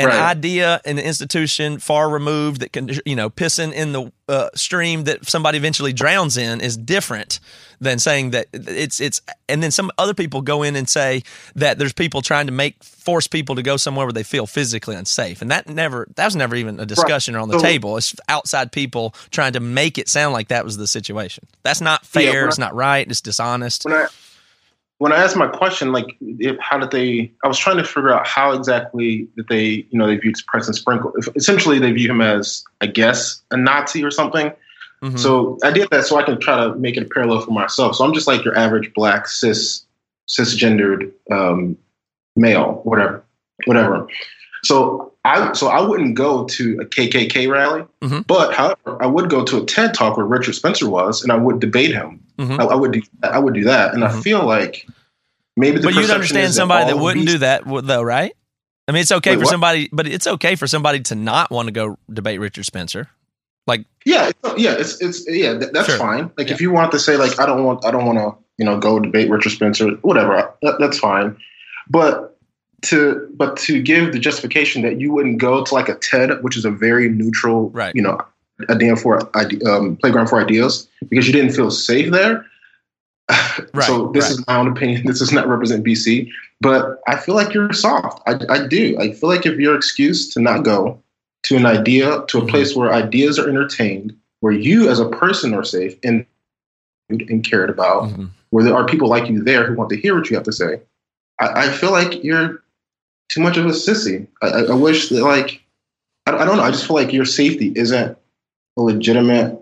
An idea and an institution far removed that can, you know, pissing in the stream that somebody eventually drowns in is different than saying that it's. And then some other people go in and say that there's people trying to force people to go somewhere where they feel physically unsafe, and that was never even a discussion or on the table. It's outside people trying to make it sound like that was the situation. That's not fair. It's not right. It's dishonest. When I asked my question, like, I was trying to figure out how exactly that they, you know, they viewed Preston Sprinkle. Essentially, they view him as, I guess, a Nazi or something. Mm-hmm. So I did that so I can try to make it a parallel for myself. So I'm just like your average black cisgendered male, whatever. So I wouldn't go to a KKK rally, but however, I would go to a TED talk where Richard Spencer was, and I would debate him. I would do that, and I feel like maybe. But you'd understand somebody that wouldn't do that, though, right? I mean, it's okay for somebody to not want to go debate Richard Spencer. Like, that's fine. Like, if you want to say, like, I don't want to, you know, go debate Richard Spencer, whatever, that's fine. But to give the justification that you wouldn't go to like a TED, which is a very neutral, you know, a damn playground for ideas because you didn't feel safe there. Right, so this is my own opinion. This does not represent BC, but I feel like you're soft. I do. I feel like if your excuse to not go to an idea, to a place where ideas are entertained, where you as a person are safe and cared about, where there are people like you there who want to hear what you have to say, I feel like you're too much of a sissy. I wish that, like, I don't know. I just feel like your safety isn't a legitimate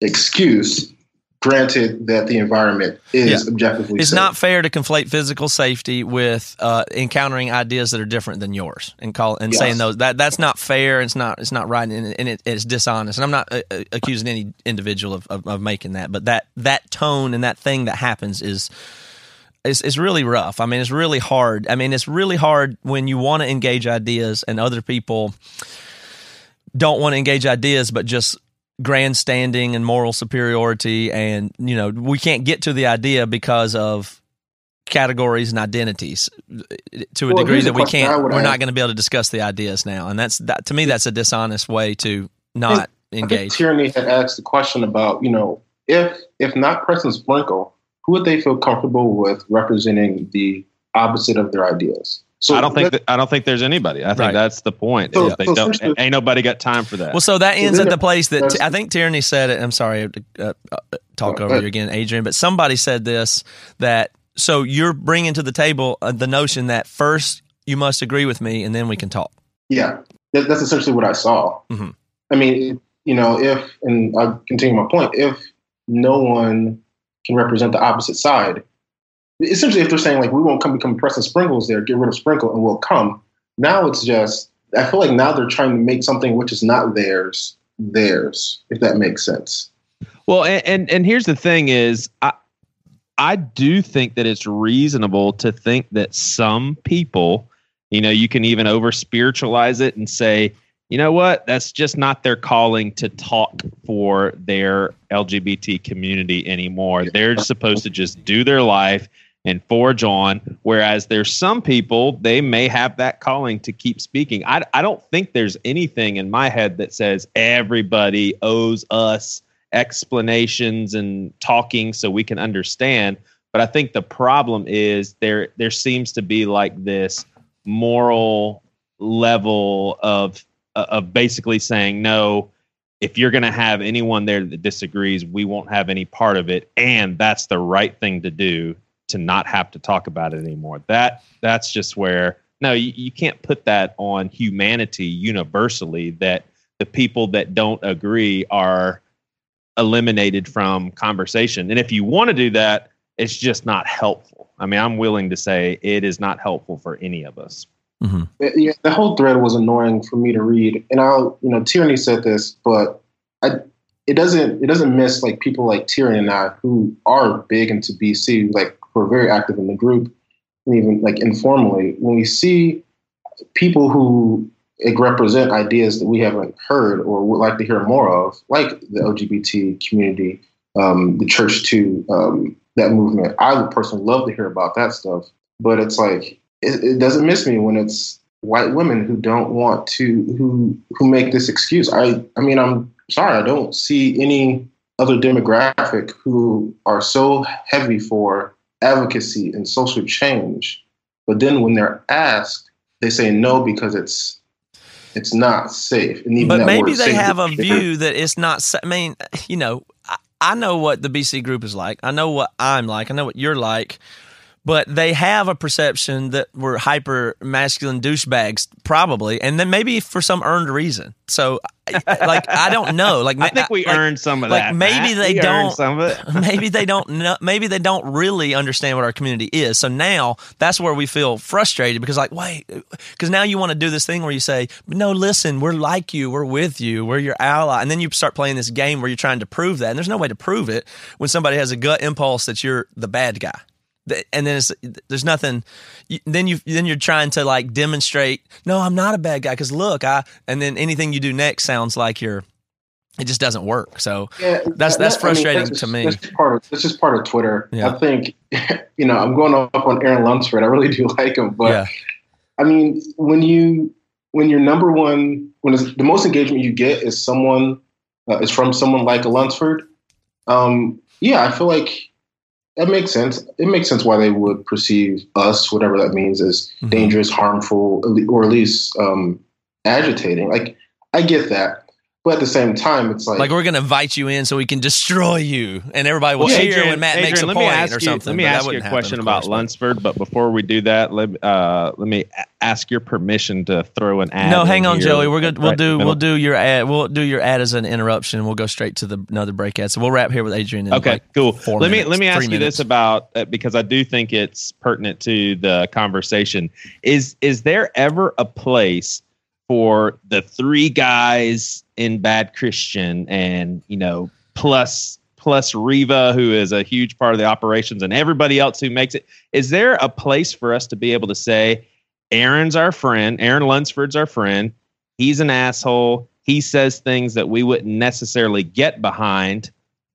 excuse. Granted that the environment is objectively safe. It's not fair to conflate physical safety with encountering ideas that are different than yours and saying those that's not fair. It's not right, and it's dishonest. And I'm not accusing any individual of making that, but that tone and that thing that happens is. It's really rough. I mean, it's really hard. I mean, it's really hard when you want to engage ideas and other people don't want to engage ideas, but just grandstanding and moral superiority. And, you know, we can't get to the idea because of categories and identities to a degree that we can't. We're not going to be able to discuss the ideas now. And to me, that's a dishonest way to not engage. I think Tierney had asked the question about, you know, if not Preston Sprinkle, who would they feel comfortable with representing the opposite of their ideas? So I don't think there's anybody. I think that's the point. So, ain't nobody got time for that. Well, so that ends at the place that I think Tierney said it. I'm sorry to talk over you again, Adrian, but somebody said this, that so you're bringing to the table the notion that first you must agree with me and then we can talk. Yeah, that's essentially what I saw. Mm-hmm. I mean, you know, and I'll continue my point, if no one can represent the opposite side. Essentially, if they're saying, like, we won't become Preston Sprinkles there, get rid of Sprinkle and we'll come. Now it's just, I feel like now they're trying to make something which is not theirs, if that makes sense. Well, and here's the thing is, I do think that it's reasonable to think that some people, you know, you can even over-spiritualize it and say, you know what? That's just not their calling to talk for their LGBT community anymore. They're supposed to just do their life and forge on. Whereas there's some people, they may have that calling to keep speaking. I don't think there's anything in my head that says everybody owes us explanations and talking so we can understand. But I think the problem is there seems to be like this moral level of basically saying, no, if you're going to have anyone there that disagrees, we won't have any part of it. And that's the right thing to do, to not have to talk about it anymore. That's just where, no, you can't put that on humanity universally, that the people that don't agree are eliminated from conversation. And if you want to do that, it's just not helpful. I mean, I'm willing to say it is not helpful for any of us. Mm-hmm. Yeah, the whole thread was annoying for me to read, and Tierney said this, but it doesn't miss like people like Tierney and I who are big into BC, like we're very active in the group and even like informally. When we see people who represent ideas that we haven't heard or would like to hear more of, like the LGBT community, the Church Too, that movement, I would personally love to hear about that stuff. But it's like. It doesn't miss me when it's white women who don't want to, who make this excuse. I mean, I'm sorry. I don't see any other demographic who are so heavy for advocacy and social change. But then when they're asked, they say no because it's not safe. And even but that maybe they have a view that it's not safe. I mean, you know, I know what the BC group is like. I know what I'm like. I know what you're like. But they have a perception that we're hyper-masculine douchebags, probably, and then maybe for some earned reason. So, like, I don't know. Like, I think we earned some of that. Maybe they don't. Maybe they don't know. Maybe they don't really understand what our community is. So now that's where we feel frustrated because, like, wait, because now you want to do this thing where you say, "No, listen, we're like you, we're with you, we're your ally," and then you start playing this game where you're trying to prove that, and there's no way to prove it when somebody has a gut impulse that you're the bad guy. And then there's nothing. Then you're trying to like demonstrate. No, I'm not a bad guy because look, And then anything you do next sounds like you're. It just doesn't work. So yeah, that's frustrating to me. That's just part of Twitter. Yeah. I think I'm going up on Aaron Lunsford. I really do like him, but yeah. I mean when you're number one, when the most engagement you get is someone is from someone like a Lunsford. Yeah, I feel like that makes sense. It makes sense why they would perceive us, whatever that means, as dangerous, harmful, or at least agitating. Like, I get that. But at the same time, it's like... like, we're going to invite you in so we can destroy you. And everybody will cheer when Matt makes a point or something. Let me ask you a question about Lunsford. But before we do that, let me ask your permission to throw an ad. No, hang on, Joey. We'll do your ad. We'll do your ad as an interruption. We'll go straight to another break ad. So we'll wrap here with Adrian. Okay, cool. Let me ask you this about, because I do think it's pertinent to the conversation. Is there ever a place for the three guys in Bad Christian and, you know, plus Reva, who is a huge part of the operations, and everybody else who makes it? Is there a place for us to be able to say, Aaron's our friend, Aaron Lunsford's our friend, he's an asshole, he says things that we wouldn't necessarily get behind,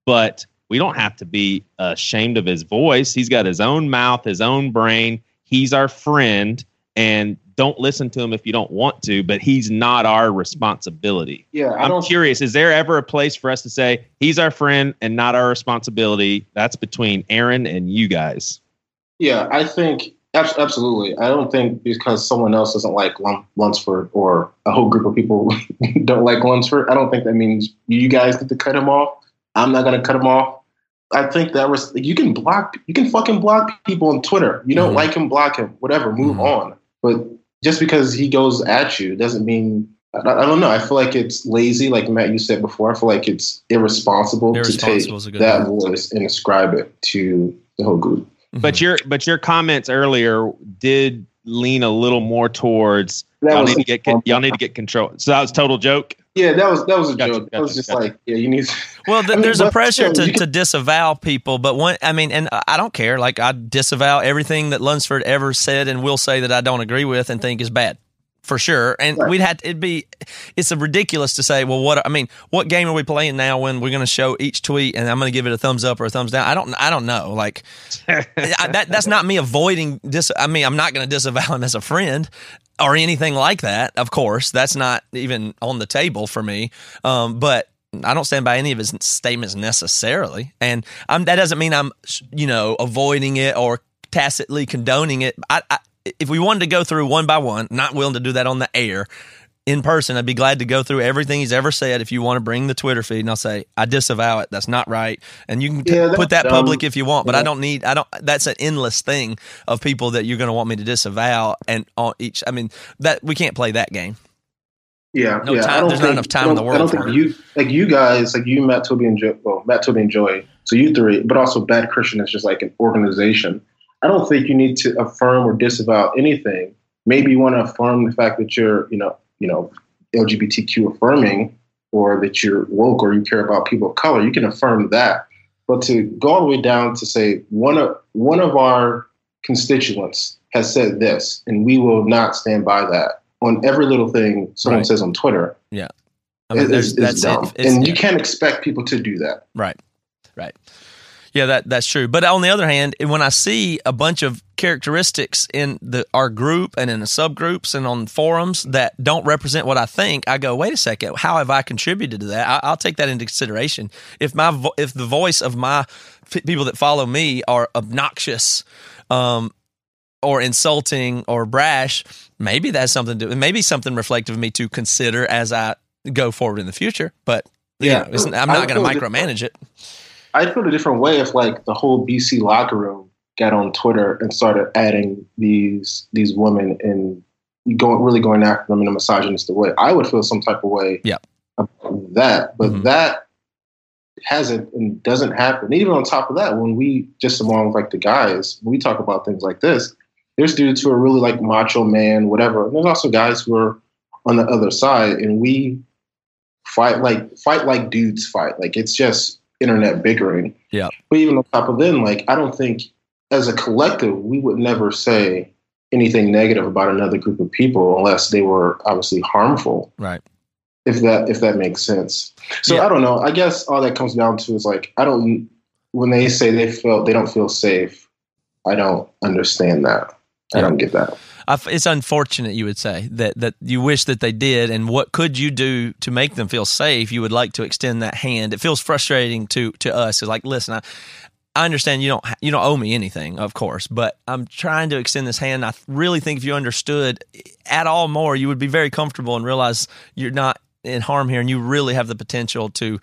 but we don't have to be ashamed of his voice. He's got his own mouth, his own brain. He's our friend, and don't listen to him if you don't want to, but he's not our responsibility. Yeah, I'm curious. Is there ever a place for us to say he's our friend and not our responsibility? That's between Aaron and you guys. Yeah, I think absolutely. I don't think because someone else doesn't like Lunsford or a whole group of people don't like Lunsford, I don't think that means you guys get to cut him off. I'm not going to cut him off. I think that was, you can fucking block people on Twitter. You don't like him, block him, whatever, move on. But just because he goes at you doesn't mean, I don't know. I feel like it's lazy, like Matt, you said before. I feel like it's irresponsible to take that voice and ascribe it to the whole group. But your comments earlier did lean a little more towards y'all need to get control. So that was total joke. Yeah, that was a joke. It was just like, yeah, you need to. Well, there's a pressure to disavow people, but and I don't care. Like, I disavow everything that Lunsford ever said and will say that I don't agree with and think is bad, for sure. And right. It's ridiculous to say, well, what game are we playing now when we're going to show each tweet and I'm going to give it a thumbs up or a thumbs down? I don't know. Like, that's not me avoiding this. I mean, I'm not going to disavow him as a friend or anything like that, of course. That's not even on the table for me. But I don't stand by any of his statements necessarily. And that doesn't mean I'm, avoiding it or tacitly condoning it. I if we wanted to go through one by one, not willing to do that on the air, in person, I'd be glad to go through everything he's ever said. If you want to bring the Twitter feed, and I'll say, I disavow it. That's not right. And you can put that public if you want, but that's an endless thing of people that you're going to want me to disavow. And on each, that we can't play that game. Yeah. There's not enough time in the world. I don't think you guys, like you, Matt, Toby, and Joey. So you three, but also Bad Christian is just like an organization. I don't think you need to affirm or disavow anything. Maybe you want to affirm the fact that you're, LGBTQ affirming, or that you're woke, or you care about people of color. You can affirm that, but to go all the way down to say one of our constituents has said this, and we will not stand by that on every little thing someone says on Twitter. Yeah, it's dumb, and you can't expect people to do that. Right. Yeah, that's true. But on the other hand, when I see a bunch of characteristics in our group and in the subgroups and on forums that don't represent what I think, I go, wait a second, how have I contributed to that? I'll take that into consideration. If the voice of my people that follow me are obnoxious or insulting or brash, maybe that's something maybe something reflective of me to consider as I go forward in the future. But I'm not going to micromanage it. I'd feel a different way if, like, the whole BC locker room got on Twitter and started adding these women and really going after them in a misogynistic way. I would feel some type of way about that, but that hasn't and doesn't happen. And even on top of that, when we just along with, like, the guys, when we talk about things like this, there's dudes who are really, like, macho man, whatever. And there's also guys who are on the other side, and we fight like dudes fight. Like, it's just internet bickering. Yeah. But even on top of them, like, I don't think as a collective we would never say anything negative about another group of people unless they were obviously harmful. Right. If that makes sense. So I don't know. I guess all that comes down to is like, when they say they don't feel safe, I don't understand that. I don't get that. It's unfortunate, you would say, that you wish that they did, and what could you do to make them feel safe? You would like to extend that hand. It feels frustrating to us. It's like, listen, I understand you don't owe me anything, of course, but I'm trying to extend this hand. I really think if you understood at all more, you would be very comfortable and realize you're not in harm here, and you really have the potential to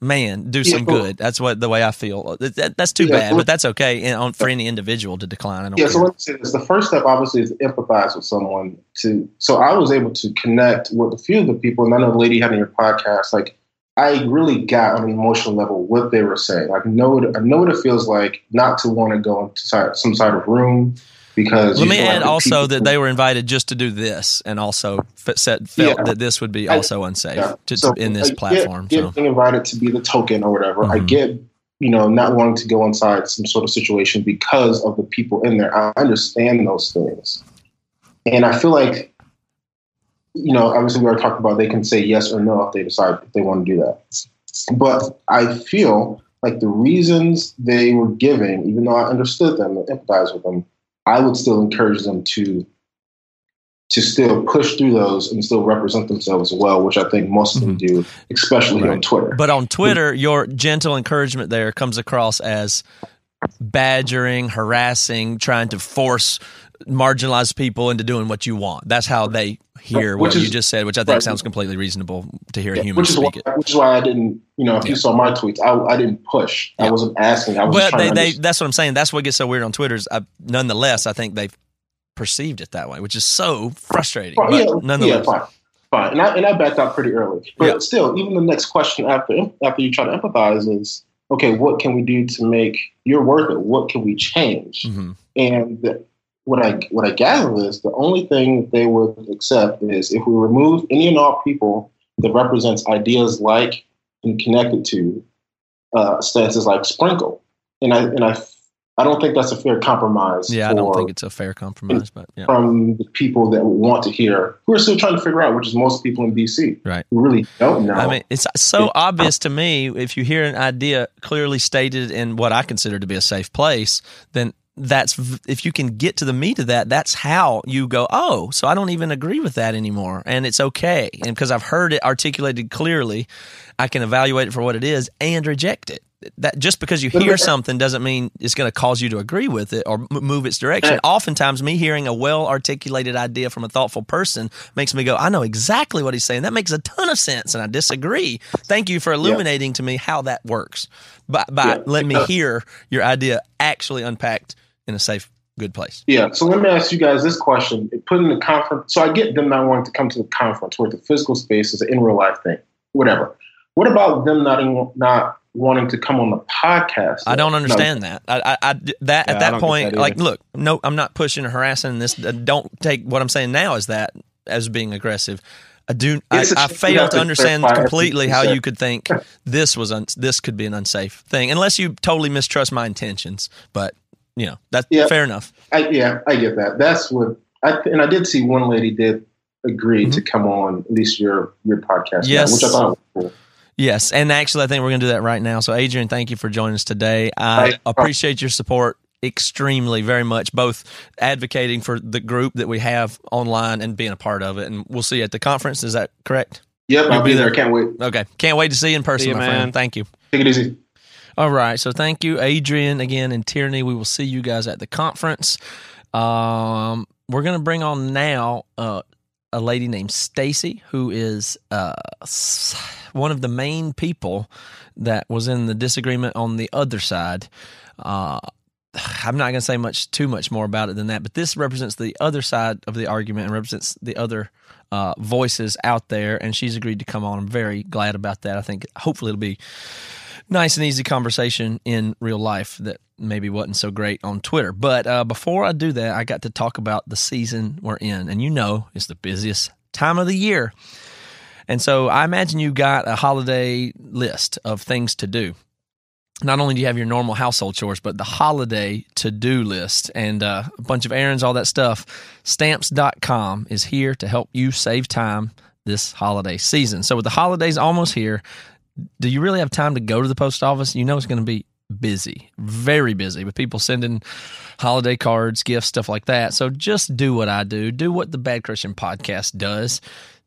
do some good. That's the way I feel. That's too bad, but that's okay for any individual to decline. So let me say this. The first step, obviously, is to empathize with someone. So I was able to connect with a few of the people, and I know the lady had in your podcast, like, I really got on an emotional level what they were saying. Like, I know what it feels like not to want to go into some side of room. Because let me add also that they were invited just to do this, and also felt that this would be also unsafe in this platform. I get being invited to be the token or whatever. Mm-hmm. I get not wanting to go inside some sort of situation because of the people in there. I understand those things, and I feel like obviously we were talking about they can say yes or no if they decide if they want to do that. But I feel like the reasons they were giving, even though I understood them and empathized with them, I would still encourage them to still push through those and still represent themselves well, which I think most of them do, especially on Twitter. But on Twitter, your gentle encouragement there comes across as badgering, harassing, trying to force marginalized people into doing what you want. That's how they hear you just said, which I think sounds completely reasonable to hear a human speak it. Which is why I didn't, if you saw my tweets, I didn't push. I wasn't asking. I was trying to that's what I'm saying. That's what gets so weird on Twitter is nonetheless, I think they've perceived it that way, which is so frustrating. Nonetheless. Fine. And I backed out pretty early. But still, even the next question after you try to empathize is, okay, what can we do to make your worth it? What can we change? Mm-hmm. And what I gather is the only thing that they would accept is if we remove any and all people that represents ideas like and connected to stances like Sprinkle, and I don't think that's a fair compromise. Yeah, I don't think it's a fair compromise, but from the people that want to hear, who are still trying to figure out, which is most people in BC, right? Who really don't know. I mean, it's so obvious to me if you hear an idea clearly stated in what I consider to be a safe place, then. That's if you can get to the meat of that, that's how you go, oh, so I don't even agree with that anymore. And it's okay. And because I've heard it articulated clearly, I can evaluate it for what it is and reject it. That just because you hear something doesn't mean it's going to cause you to agree with it or move its direction. Oftentimes, me hearing a well-articulated idea from a thoughtful person makes me go, I know exactly what he's saying. That makes a ton of sense, and I disagree. Thank you for illuminating to me how that works by letting me hear your idea actually unpacked in a safe, good place. Yeah. So let me ask you guys this question. Put in the conference. So I get them not wanting to come to the conference where the physical space is an in real life thing, whatever. What about them not wanting to come on the podcast? I don't understand that. At that point, like, look, no, I'm not pushing or harassing this. Don't take what I'm saying now as that as being aggressive. I fail to understand completely how you could think this could be an unsafe thing, unless you totally mistrust my intentions. But that's fair enough. I get that. That's what and I did see one lady did agree to come on at least your podcast, which I thought was cool. Yes, and actually I think we're going to do that right now. So Adrian, thank you for joining us today. I appreciate your support extremely very much, both advocating for the group that we have online and being a part of it. And we'll see you at the conference. Is that correct? Yep, I'll be there. Can't wait. Okay, can't wait to see you in person, my friend. Thank you. Take it easy. All right, so thank you, Adrian, again, and Tierney. We will see you guys at the conference. We're going to bring on now a lady named Stacey, who is one of the main people that was in the disagreement on the other side. I'm not going to say too much more about it than that, but this represents the other side of the argument and represents the other voices out there, and she's agreed to come on. I'm very glad about that. I think hopefully it'll be nice and easy conversation in real life that maybe wasn't so great on Twitter. But before I do that, I got to talk about the season we're in. And it's the busiest time of the year. And so I imagine you got a holiday list of things to do. Not only do you have your normal household chores, but the holiday to-do list and a bunch of errands, all that stuff. Stamps.com is here to help you save time this holiday season. So with the holidays almost here, do you really have time to go to the post office? It's going to be busy, very busy with people sending holiday cards, gifts, stuff like that. So just do what I do. Do what the Bad Christian Podcast does.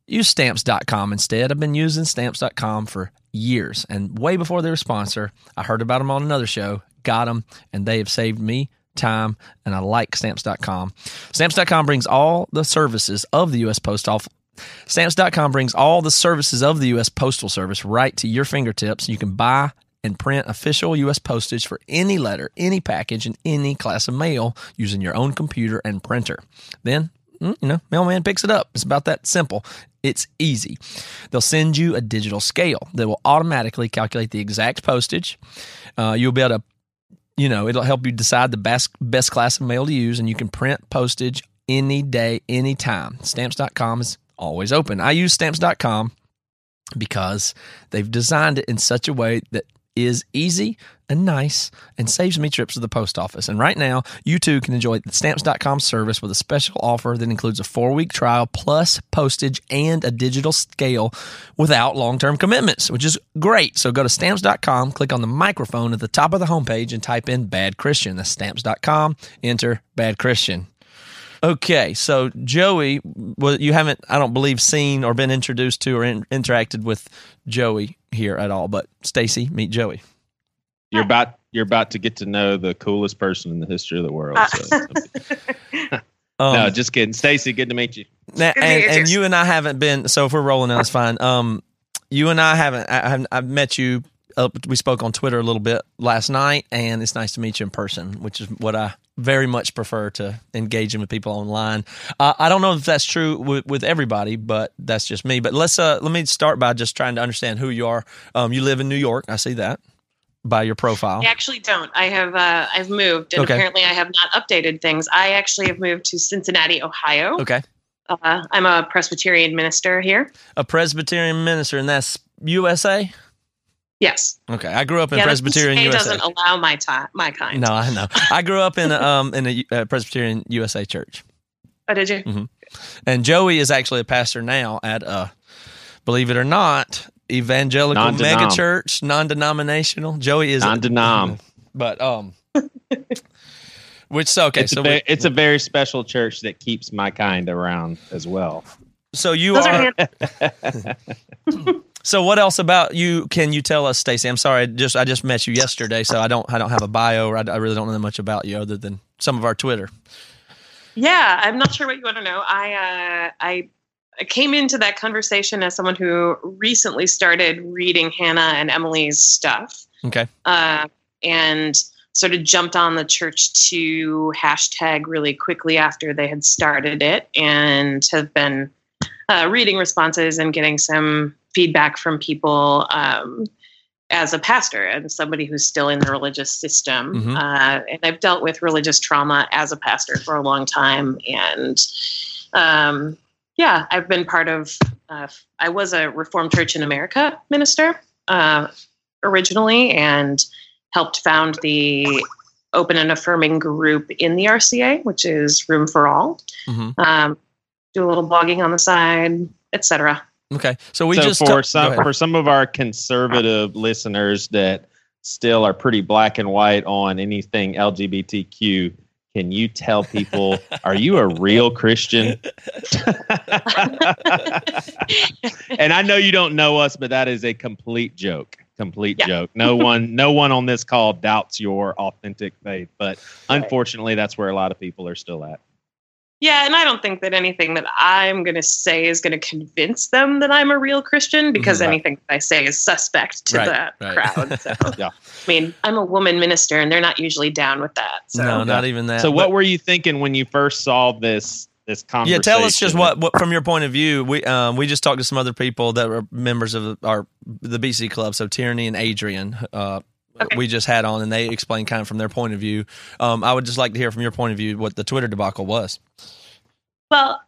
Use stamps.com instead. I've been using stamps.com for years, and way before they were a sponsor, I heard about them on another show, got them, and they have saved me time, and I like stamps.com. Stamps.com brings all the services of the U.S. Post Office. Stamps.com brings all the services of the U.S. Postal Service right to your fingertips. You can buy and print official U.S. postage for any letter, any package, and any class of mail using your own computer and printer. Then, you know, mailman picks it up. It's about that simple. It's easy. They'll send you a digital scale that will automatically calculate the exact postage. You'll be able to, you know, it'll help you decide the best class of mail to use, and you can print postage any day, any time. Stamps.com is always open. I use Stamps.com because they've designed it in such a way that is easy and nice and saves me trips to the post office. And right now, you too can enjoy the Stamps.com service with a special offer that includes a 4-week trial plus postage and a digital scale without long-term commitments, which is great. So go to Stamps.com, click on the microphone at the top of the homepage, and type in Bad Christian. That's Stamps.com. Enter Bad Christian. Okay, so Joey, well, you haven't, I don't believe, seen or been introduced to or interacted with Joey here at all, but Stacey, meet Joey. You're about to get to know the coolest person in the history of the world. So. No, just kidding. Stacey, good to meet you. And you and I haven't been, so if we're rolling now, it's fine. You and I haven't, I've met you, we spoke on Twitter a little bit last night, and it's nice to meet you in person, which is what I very much prefer to engaging with people online. I don't know if that's true with everybody, but that's just me. But let me start by just trying to understand who you are. You live in New York. I see that by your profile. I actually don't. I have I've moved, and apparently I have not updated things. I actually have moved to Cincinnati, Ohio. Okay. I'm a Presbyterian minister here. A Presbyterian minister, and that's USA? Yes. Okay. I grew up in Presbyterian USA. Doesn't allow my kind. No, I know. I grew up in a Presbyterian USA church. Oh, did you? Mm-hmm. And Joey is actually a pastor now at a, believe it or not, evangelical megachurch, non-denominational. Joey is non-denom, but which is okay. It's a very special church that keeps my kind around as well. So you are. So what else about you can you tell us, Stacey? I'm sorry, I just met you yesterday, so I don't have a bio, or I really don't know much about you other than some of our Twitter. Yeah, I'm not sure what you want to know. I came into that conversation as someone who recently started reading Hannah and Emily's stuff. Okay. And sort of jumped on the Church Too hashtag really quickly after they had started it, and have been reading responses and getting some feedback from people as a pastor and somebody who's still in the religious system. Mm-hmm. And I've dealt with religious trauma as a pastor for a long time. And I've been part of, I was a Reformed Church in America minister originally, and helped found the open and affirming group in the RCA, which is Room for All. Mm-hmm. Do a little blogging on the side, etc. Okay, so for some of our conservative listeners that still are pretty black and white on anything LGBTQ, can you tell people, are you a real Christian? And I know you don't know us, but that is a complete joke. No one on this call doubts your authentic faith, but unfortunately, that's where a lot of people are still at. Yeah, and I don't think that anything that I'm going to say is going to convince them that I'm a real Christian, because anything that I say is suspect to the crowd. So. Yeah. I mean, I'm a woman minister, and they're not usually down with that. So. No, not even that. So what were you thinking when you first saw this conversation? Yeah, tell us just what from your point of view. We just talked to some other people that were members of the BC Club, so Tierney and Adrian, we just had on, and they explained kind of from their point of view. I would just like to hear from your point of view what the Twitter debacle was. Well,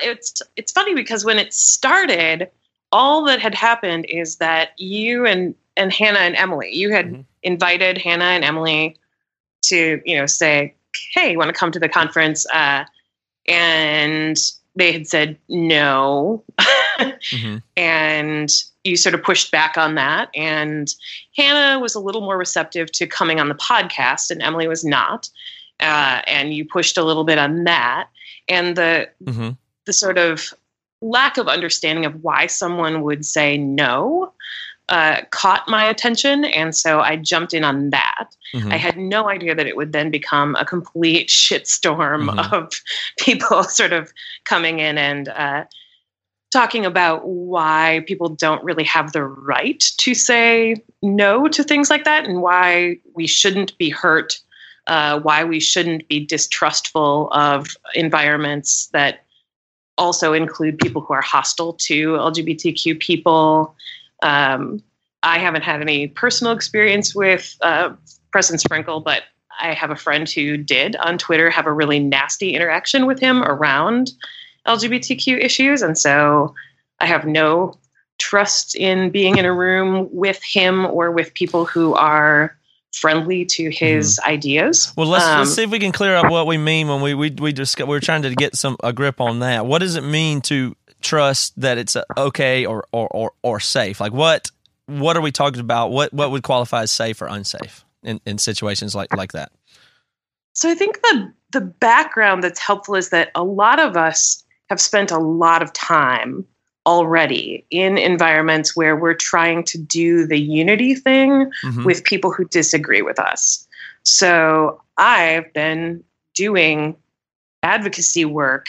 it's funny because when it started, all that had happened is that you and Hannah and Emily, you had invited Hannah and Emily to, say, hey, you want to come to the conference? And they had said no. And you sort of pushed back on that. And Hannah was a little more receptive to coming on the podcast, and Emily was not. And you pushed a little bit on that. And the sort of lack of understanding of why someone would say no caught my attention. And so I jumped in on that. Mm-hmm. I had no idea that it would then become a complete shitstorm of people sort of coming in and talking about why people don't really have the right to say no to things like that, and why we shouldn't be hurt, why we shouldn't be distrustful of environments that also include people who are hostile to LGBTQ people. I haven't had any personal experience with Preston Sprinkle, but I have a friend who did on Twitter have a really nasty interaction with him around LGBTQ issues. And so I have no trust in being in a room with him or with people who are friendly to his ideas. Well, let's see if we can clear up what we mean when we discuss, we're trying to get a grip on that. What does it mean to trust that it's okay or safe? Like what are we talking about? What would qualify as safe or unsafe in situations like that? So I think the background that's helpful is that a lot of us have spent a lot of time already in environments where we're trying to do the unity thing with people who disagree with us. So I've been doing advocacy work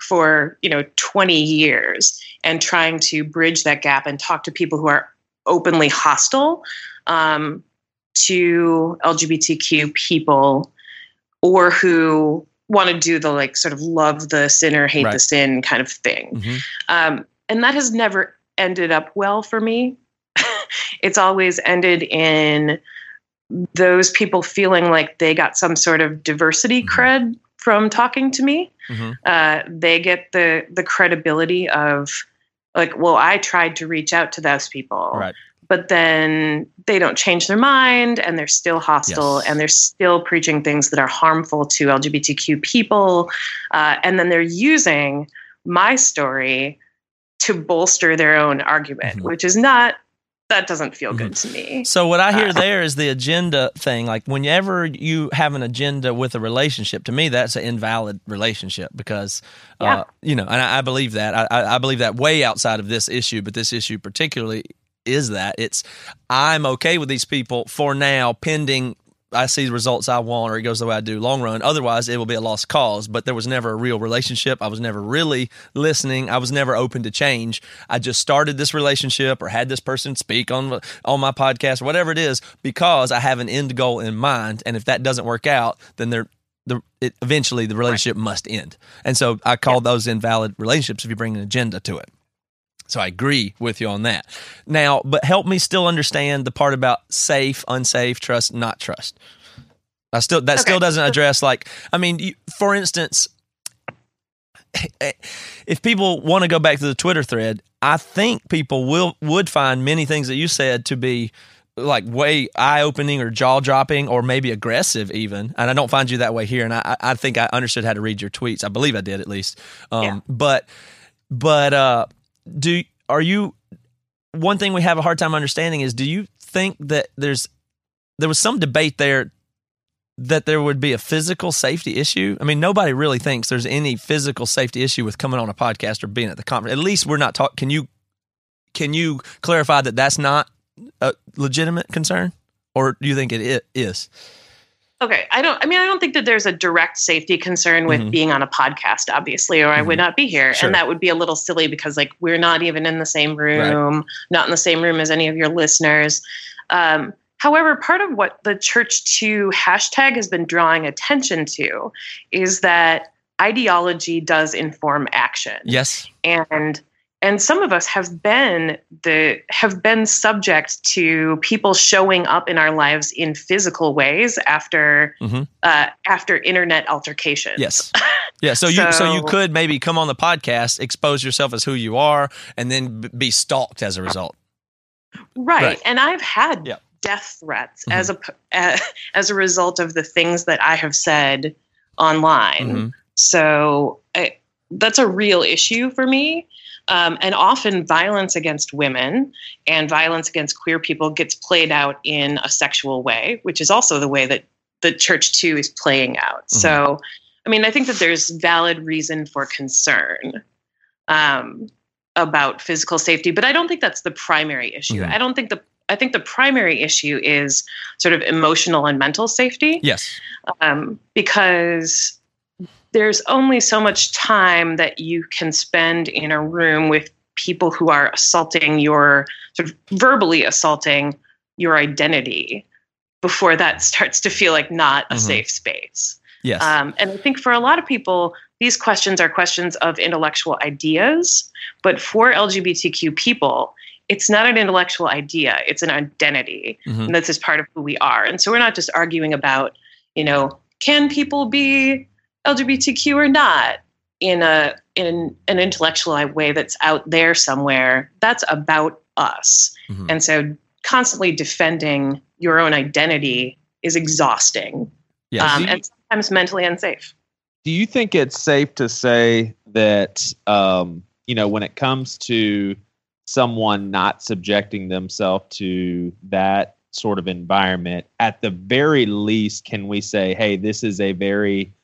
for 20 years and trying to bridge that gap and talk to people who are openly hostile to LGBTQ people, or who want to do the sort of love the sinner, hate the sin kind of thing. And that has never ended up well for me. It's always ended in those people feeling like they got some sort of diversity cred from talking to me. They get the credibility of well, I tried to reach out to those people. But then they don't change their mind, and they're still hostile, and they're still preaching things that are harmful to LGBTQ people. And then they're using my story to bolster their own argument, which is not, that doesn't feel good to me. So what I hear there is the agenda thing. Like whenever you have an agenda with a relationship, to me, that's an invalid relationship because, and I believe that. I believe that way outside of this issue, but this issue particularly is that it's I'm okay with these people for now, pending I see the results I want, or it goes the way I do long run. Otherwise, it will be a lost cause. But there was never a real relationship. I was never really listening. I was never open to change. I just started this relationship or had this person speak on my podcast, whatever it is, because I have an end goal in mind. And if that doesn't work out, then eventually the relationship must end. And so I call those invalid relationships if you bring an agenda to it. So I agree with you on that. Now, but help me still understand the part about safe, unsafe, trust, not trust. Still doesn't address for instance, if people want to go back to the Twitter thread, I think people would find many things that you said to be way eye-opening or jaw-dropping or maybe aggressive even. And I don't find you that way here. And I think I understood how to read your tweets. I believe I did at least. One thing we have a hard time understanding is, do you think that there was some debate there that there would be a physical safety issue? I mean, nobody really thinks there's any physical safety issue with coming on a podcast or being at the conference. At least we're not talking. Can you clarify that that's not a legitimate concern, or do you think it is? Okay. I don't think that there's a direct safety concern with being on a podcast, obviously, or I would not be here. Sure. And that would be a little silly because we're not even in the same room, not in the same room as any of your listeners. However, part of what the Church Too hashtag has been drawing attention to is that ideology does inform action. Yes. And some of us have been subject to people showing up in our lives in physical ways after internet altercations. Yes. Yeah. So you could maybe come on the podcast, expose yourself as who you are, and then be stalked as a result. Right. And I've had death threats as a result of the things that I have said online. So that's a real issue for me. And often violence against women and violence against queer people gets played out in a sexual way, which is also the way that the Church Too is playing out. Mm-hmm. So, I mean, I think that there's valid reason for concern about physical safety, but I don't think that's the primary issue. Mm-hmm. I think the primary issue is sort of emotional and mental safety. Yes. Because there's only so much time that you can spend in a room with people who are assaulting your, sort of verbally assaulting your identity before that starts to feel like not a mm-hmm. safe space. Yes. And I think for a lot of people, these questions are questions of intellectual ideas, but for LGBTQ people, it's not an intellectual idea, it's an identity. Mm-hmm. And this is part of who we are. And so we're not just arguing about, you know, can people be LGBTQ or not in an intellectual way that's out there somewhere. That's about us. Mm-hmm. And so constantly defending your own identity is exhausting. Yeah, and sometimes mentally unsafe. Do you think it's safe to say that, you know, when it comes to someone not subjecting themselves to that sort of environment, at the very least, can we say, hey, this is a very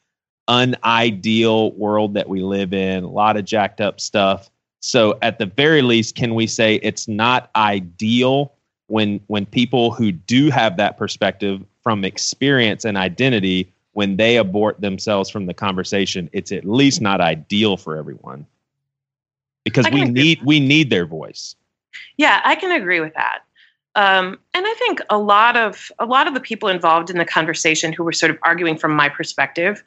unideal world that we live in, a lot of jacked up stuff. So at the very least, can we say it's not ideal when people who do have that perspective from experience and identity, when they abort themselves from the conversation, it's at least not ideal for everyone, because we need their voice. Yeah, I can agree with that. And I think a lot of the people involved in the conversation who were sort of arguing from my perspective,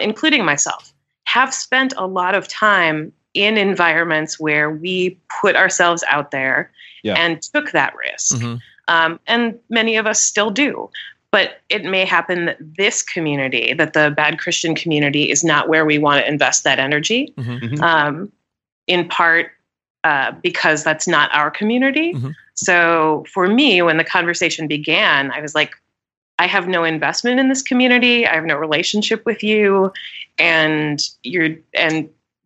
including myself, have spent a lot of time in environments where we put ourselves out there and took that risk. Mm-hmm. And many of us still do. But it may happen that this community, that the Bad Christian community, is not where we want to invest that energy, mm-hmm. In part because that's not our community. Mm-hmm. So for me, when the conversation began, I was like, I have no investment in this community. I have no relationship with you. And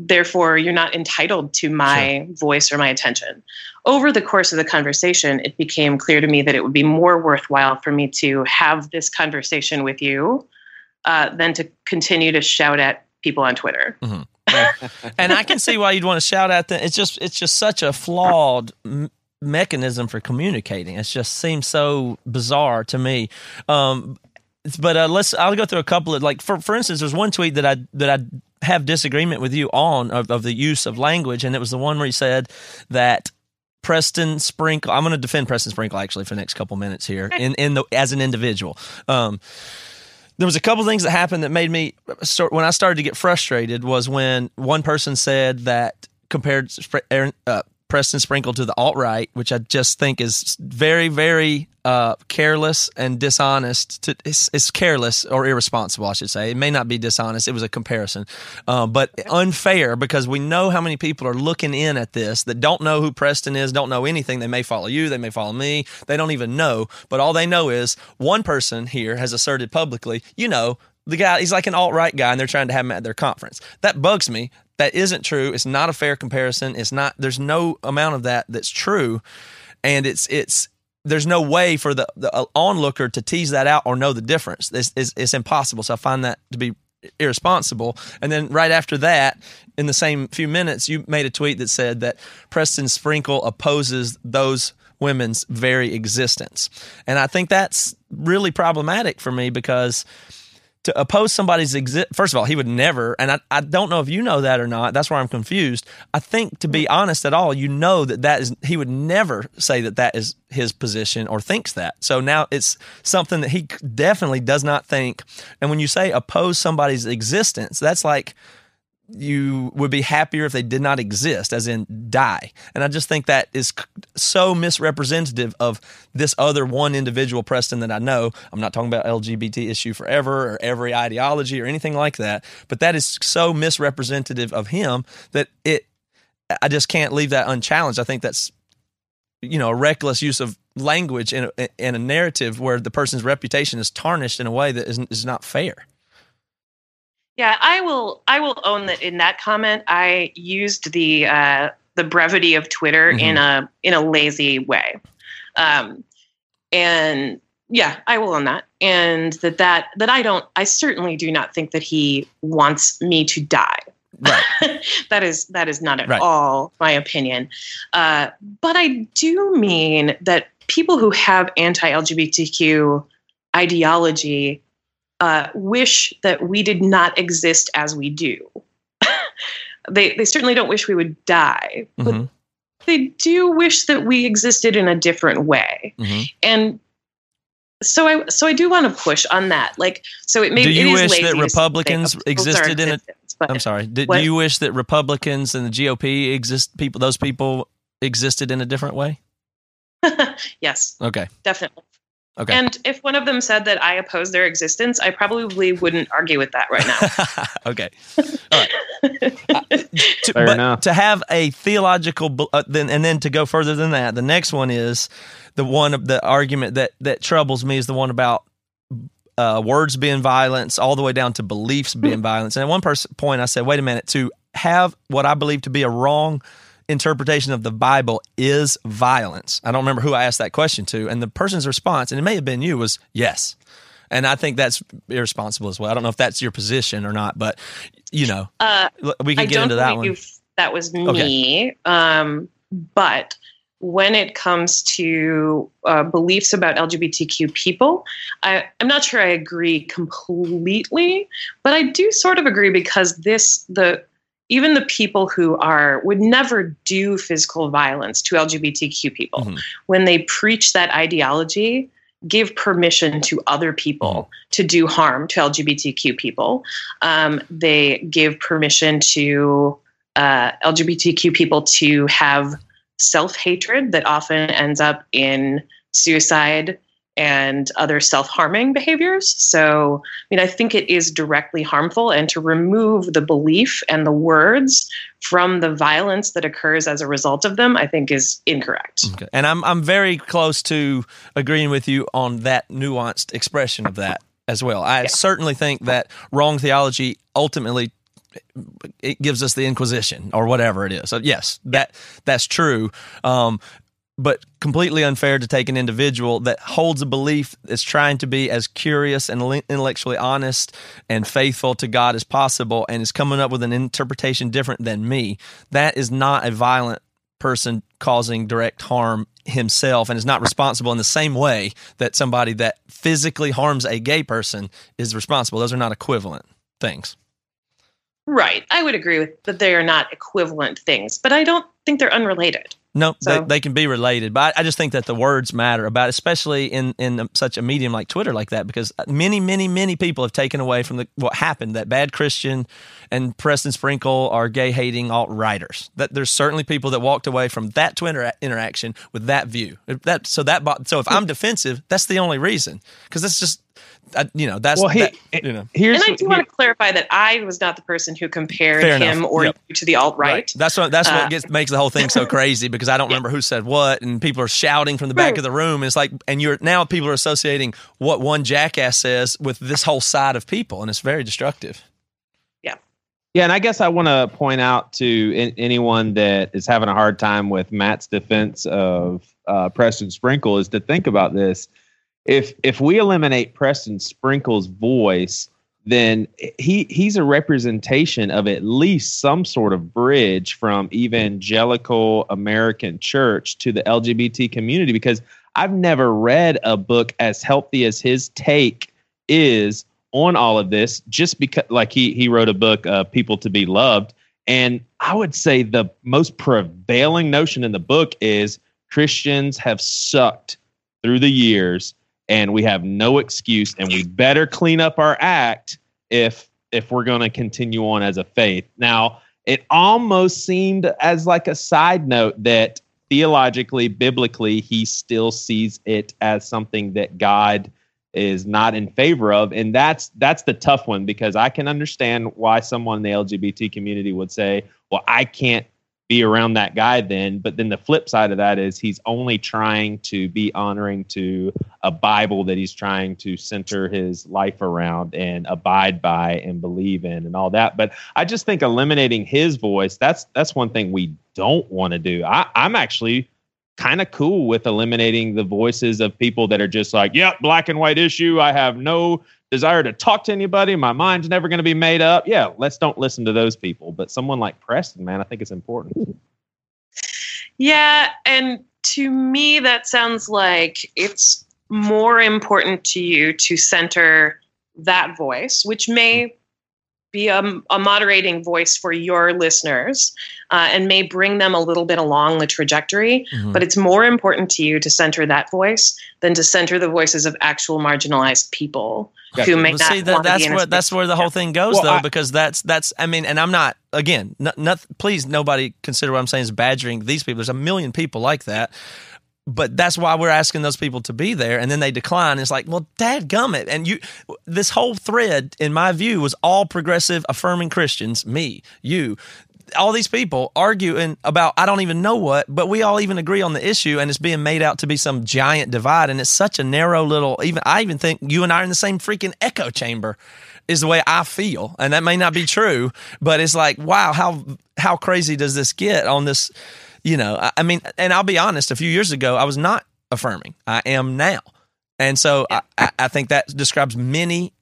therefore you're not entitled to my voice or my attention. Over the course of the conversation, it became clear to me that it would be more worthwhile for me to have this conversation with you than to continue to shout at people on Twitter. Mm-hmm. And I can see why you'd want to shout at them. It's just such a flawed mechanism for communicating. It just seems so bizarre to me. But I'll go through a couple of, like, for instance, there's one tweet that I have disagreement with you on of the use of language, and it was the one where you said that Preston Sprinkle. I'm going to defend Preston Sprinkle actually for the next couple minutes here as an individual. There was a couple things that happened that made me start, when I started to get frustrated, was when one person said that compared Preston Sprinkle to the alt-right, which I just think is very, very careless and dishonest. It's careless or irresponsible, I should say. It may not be dishonest. It was a comparison, but unfair, because we know how many people are looking in at this that don't know who Preston is, don't know anything. They may follow you. They may follow me. They don't even know. But all they know is one person here has asserted publicly, you know, the guy, he's like an alt-right guy, and they're trying to have him at their conference. That bugs me. That isn't true. It's not a fair comparison. It's not. There's no amount of that that's true, and it's. There's no way for the onlooker to tease that out or know the difference. It's impossible. So I find that to be irresponsible. And then right after that, in the same few minutes, you made a tweet that said that Preston Sprinkle opposes those women's very existence, and I think that's really problematic for me, because to oppose somebody's first of all, he would never, and I don't know if you know that or not. That's where I'm confused. I think, to be honest at all, you know that is, he would never say that is his position or thinks that. So now it's something that he definitely does not think. And when you say oppose somebody's existence, that's like you would be happier if they did not exist, as in die. And I just think that is so misrepresentative of this other one individual, Preston, that I know. I'm not talking about LGBT issue forever or every ideology or anything like that, but that is so misrepresentative of him that I just can't leave that unchallenged. I think that's, you know, a reckless use of language in a narrative where the person's reputation is tarnished in a way that is not fair. Yeah, I will own that in that comment, I used the the brevity of Twitter mm-hmm. in a lazy way. And yeah, I will own that. And I certainly do not think that he wants me to die. Right. that is not at right. all my opinion. But I do mean that people who have anti-LGBTQ ideology wish that we did not exist as we do. They certainly don't wish we would die, but mm-hmm. they do wish that we existed in a different way. Mm-hmm. And so I do want to push on that. Like, so it may be. Do you wish that Republicans existed in a? I'm sorry. Do you wish that Republicans and the GOP existed in a different way? Yes. Okay. Definitely. Okay. And if one of them said that I oppose their existence, I probably wouldn't argue with that right now. Okay. All right. Fair enough. To have a theological, then to go further than that, the next one is the argument that troubles me is the one about words being violence, all the way down to beliefs being mm-hmm. violence. And at one point I said, wait a minute, to have what I believe to be a wrong interpretation of the Bible is violence. I don't remember who I asked that question to, and the person's response, and it may have been you, was yes. And I think that's irresponsible as well. I don't know if that's your position or not, but we can get into that one. That was me. Okay. But when it comes to beliefs about LGBTQ people, I'm not sure I agree completely, but I do sort of agree because even the people who would never do physical violence to LGBTQ people, mm-hmm. when they preach that ideology, give permission to other people to do harm to LGBTQ people. They give permission to LGBTQ people to have self-hatred that often ends up in suicide and other self-harming behaviors. So, I think it is directly harmful, and to remove the belief and the words from the violence that occurs as a result of them, I think is incorrect. Okay. And I'm very close to agreeing with you on that nuanced expression of that as well. I certainly think that wrong theology ultimately it gives us the Inquisition or whatever it is. So yes, that's true. But completely unfair to take an individual that holds a belief that's trying to be as curious and intellectually honest and faithful to God as possible and is coming up with an interpretation different than me. That is not a violent person causing direct harm himself and is not responsible in the same way that somebody that physically harms a gay person is responsible. Those are not equivalent things. Right. I would agree with that they are not equivalent things, but I don't think they're unrelated. No, so. They can be related, but I just think that the words matter about, especially in such a medium like Twitter like that, because many, many, many people have taken away from what happened that Bad Christian and Preston Sprinkle are gay-hating alt-righters. That there's certainly people that walked away from that Twitter interaction with that view. So if I'm defensive, that's the only reason, because that's just. And I do want to clarify that I was not the person who compared him or you to the alt-right. Right. That's what makes the whole thing so crazy, because I don't remember who said what, and people are shouting from the back of the room. It's like, and now people are associating what one jackass says with this whole side of people, and it's very destructive. Yeah. Yeah, and I guess I want to point out to anyone that is having a hard time with Matt's defense of Preston Sprinkle is to think about this. If we eliminate Preston Sprinkle's voice, then he's a representation of at least some sort of bridge from evangelical American church to the LGBT community, because I've never read a book as healthy as his take is on all of this, just because like he wrote a book, People to be Loved. And I would say the most prevailing notion in the book is Christians have sucked through the years. And we have no excuse, and we better clean up our act if we're going to continue on as a faith. Now, it almost seemed as like a side note that theologically, biblically, he still sees it as something that God is not in favor of. And that's the tough one, because I can understand why someone in the LGBT community would say, well, I can't be around that guy then. But then the flip side of that is he's only trying to be honoring to a Bible that he's trying to center his life around and abide by and believe in and all that. But I just think eliminating his voice, that's one thing we don't want to do. I'm actually kind of cool with eliminating the voices of people that are just like, yep, black and white issue. I have no desire to talk to anybody. My mind's never going to be made up. Yeah, let's don't listen to those people. But someone like Preston, man, I think it's important. Yeah, and to me, that sounds like it's more important to you to center that voice, which may be a moderating voice for your listeners and may bring them a little bit along the trajectory, mm-hmm. but it's more important to you to center that voice than to center the voices of actual marginalized people who may not see that. That's where the whole thing goes, because that's, I mean, and I'm not, again, please nobody consider what I'm saying is badgering these people. There's a million people like that. But that's why we're asking those people to be there, and then they decline. It's like, well, dadgummit. And this whole thread, in my view, was all progressive, affirming Christians, me, you, all these people arguing about I don't even know what, but we all even agree on the issue, and it's being made out to be some giant divide, and it's such a narrow little – I even think you and I are in the same freaking echo chamber is the way I feel, and that may not be true, but it's like, wow, how crazy does this get on this – you know, I mean, and I'll be honest, a few years ago, I was not affirming. I am now. And so I think that describes many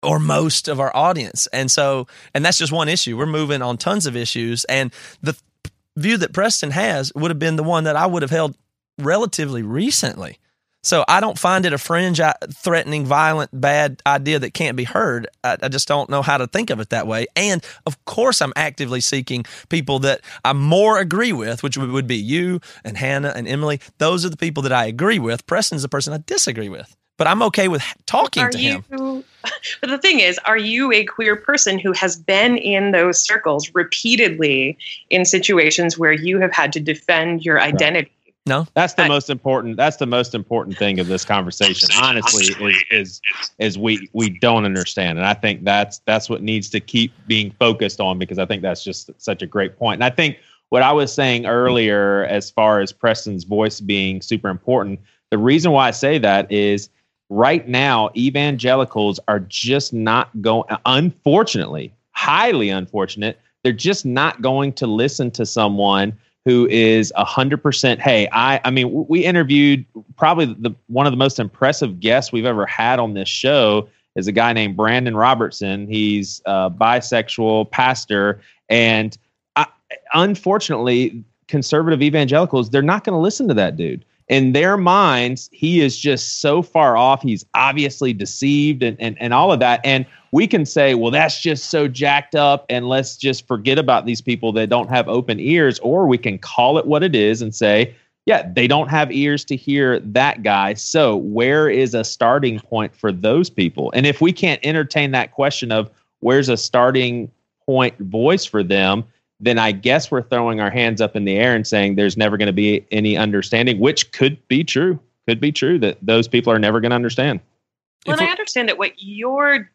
or most of our audience. And so, and that's just one issue. We're moving on tons of issues. And the view that Preston has would have been the one that I would have held relatively recently. So I don't find it a fringe, threatening, violent, bad idea that can't be heard. I just don't know how to think of it that way. And, of course, I'm actively seeking people that I more agree with, which would be you and Hannah and Emily. Those are the people that I agree with. Preston's the person I disagree with. But I'm okay with talking to him. But the thing is, are you a queer person who has been in those circles repeatedly in situations where you have had to defend your identity? Right. No, that's the most important thing of this conversation, honestly, is we don't understand. And I think that's what needs to keep being focused on, because I think that's just such a great point. And I think what I was saying earlier, as far as Preston's voice being super important, the reason why I say that is right now, evangelicals are just not going, unfortunately, highly unfortunate. They're just not going to listen to someone who is 100%, hey, I mean, we interviewed probably one of the most impressive guests we've ever had on this show is a guy named Brandon Robertson. He's a bisexual pastor. And unfortunately, conservative evangelicals, they're not going to listen to that dude. In their minds, he is just so far off. He's obviously deceived and all of that. And we can say, well, that's just so jacked up, and let's just forget about these people that don't have open ears. Or we can call it what it is and say, yeah, they don't have ears to hear that guy. So where is a starting point for those people? And if we can't entertain that question of where's a starting point voice for them, then I guess we're throwing our hands up in the air and saying there's never going to be any understanding, which could be true. Could be true that those people are never going to understand. Well, and I understand that what you're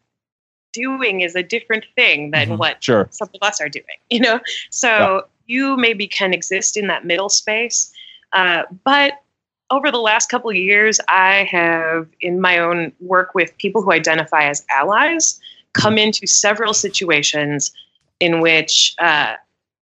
doing is a different thing than mm-hmm. what sure. some of us are doing, you know? So yeah. You maybe can exist in that middle space. But over the last couple of years, I have, in my own work with people who identify as allies, come into several situations in which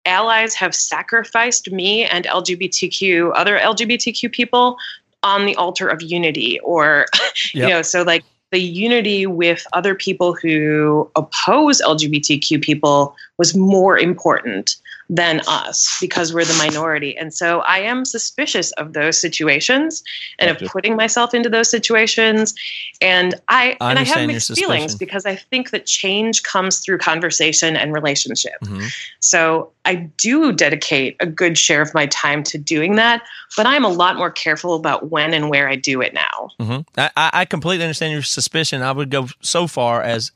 allies have sacrificed me and other LGBTQ people on the altar of unity or, yep. you know, so like the unity with other people who oppose LGBTQ people was more important than us because we're the minority. And so I am suspicious of those situations and gotcha. Of putting myself into those situations. And I have mixed feelings because I think that change comes through conversation and relationship. Mm-hmm. So I do dedicate a good share of my time to doing that, but I'm a lot more careful about when and where I do it now. Mm-hmm. I completely understand your suspicion. I would go so far as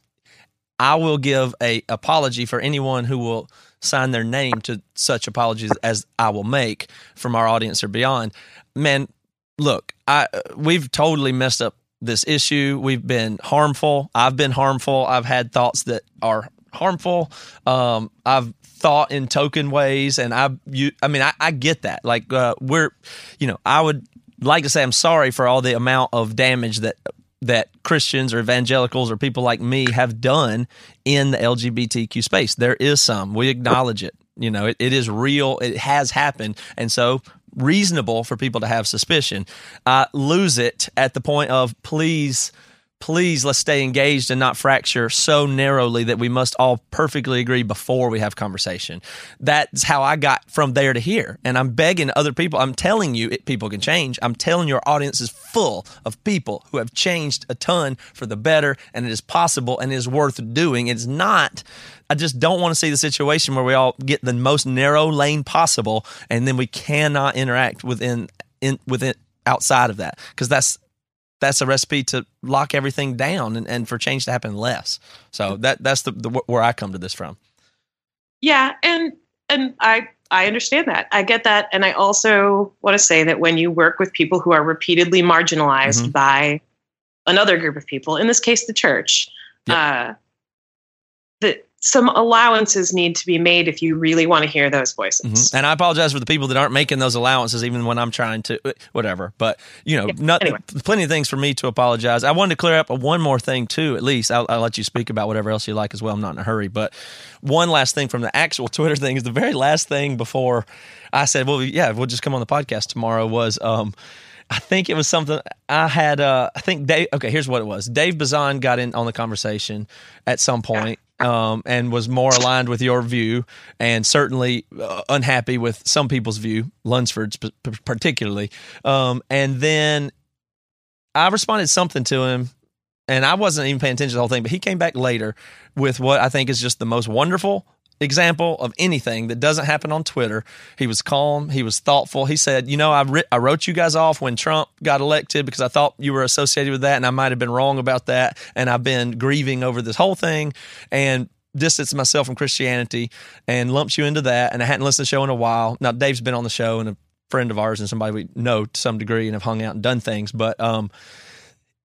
I will give an apology for anyone who will sign their name to such apologies as I will make from our audience or beyond. Man, look, we've totally messed up this issue. We've been harmful. I've been harmful. I've had thoughts that are harmful. I've thought in token ways. And I mean, I get that. Like, I would like to say I'm sorry for all the amount of damage that Christians or evangelicals or people like me have done in the LGBTQ space. There is some. We acknowledge it. You know, it is real. It has happened. And so reasonable for people to have suspicion. Lose it at the point of please, let's stay engaged and not fracture so narrowly that we must all perfectly agree before we have conversation. That's how I got from there to here. And I'm begging other people. I'm telling you, people can change. I'm telling your audience is full of people who have changed a ton for the better, and it is possible and it is worth doing. It's not... I just don't want to see the situation where we all get the most narrow lane possible and then we cannot interact within outside of that, because that's a recipe to lock everything down and for change to happen less. So that's where I come to this from. Yeah, and I understand that. I get that. And I also want to say that when you work with people who are repeatedly marginalized mm-hmm. by another group of people, in this case, the church, yep. Some allowances need to be made if you really want to hear those voices. Mm-hmm. And I apologize for the people that aren't making those allowances, even when I'm trying to, whatever. But, plenty of things for me to apologize. I wanted to clear up one more thing, too, at least. I'll let you speak about whatever else you like as well. I'm not in a hurry. But one last thing from the actual Twitter thing is the very last thing before I said, well, yeah, we'll just come on the podcast tomorrow was... I think it was something I had, here's what it was. Dave Bazan got in on the conversation at some point and was more aligned with your view and certainly unhappy with some people's view, Lunsford's particularly. And then I responded something to him, and I wasn't even paying attention to the whole thing, but he came back later with what I think is just the most wonderful example of anything that doesn't happen on Twitter. He was calm. He was thoughtful. He said, I wrote you guys off when Trump got elected because I thought you were associated with that, and I might have been wrong about that, and I've been grieving over this whole thing and distanced myself from Christianity and lumped you into that, and I hadn't listened to the show in a while. Now, Dave's been on the show and a friend of ours and somebody we know to some degree and have hung out and done things, but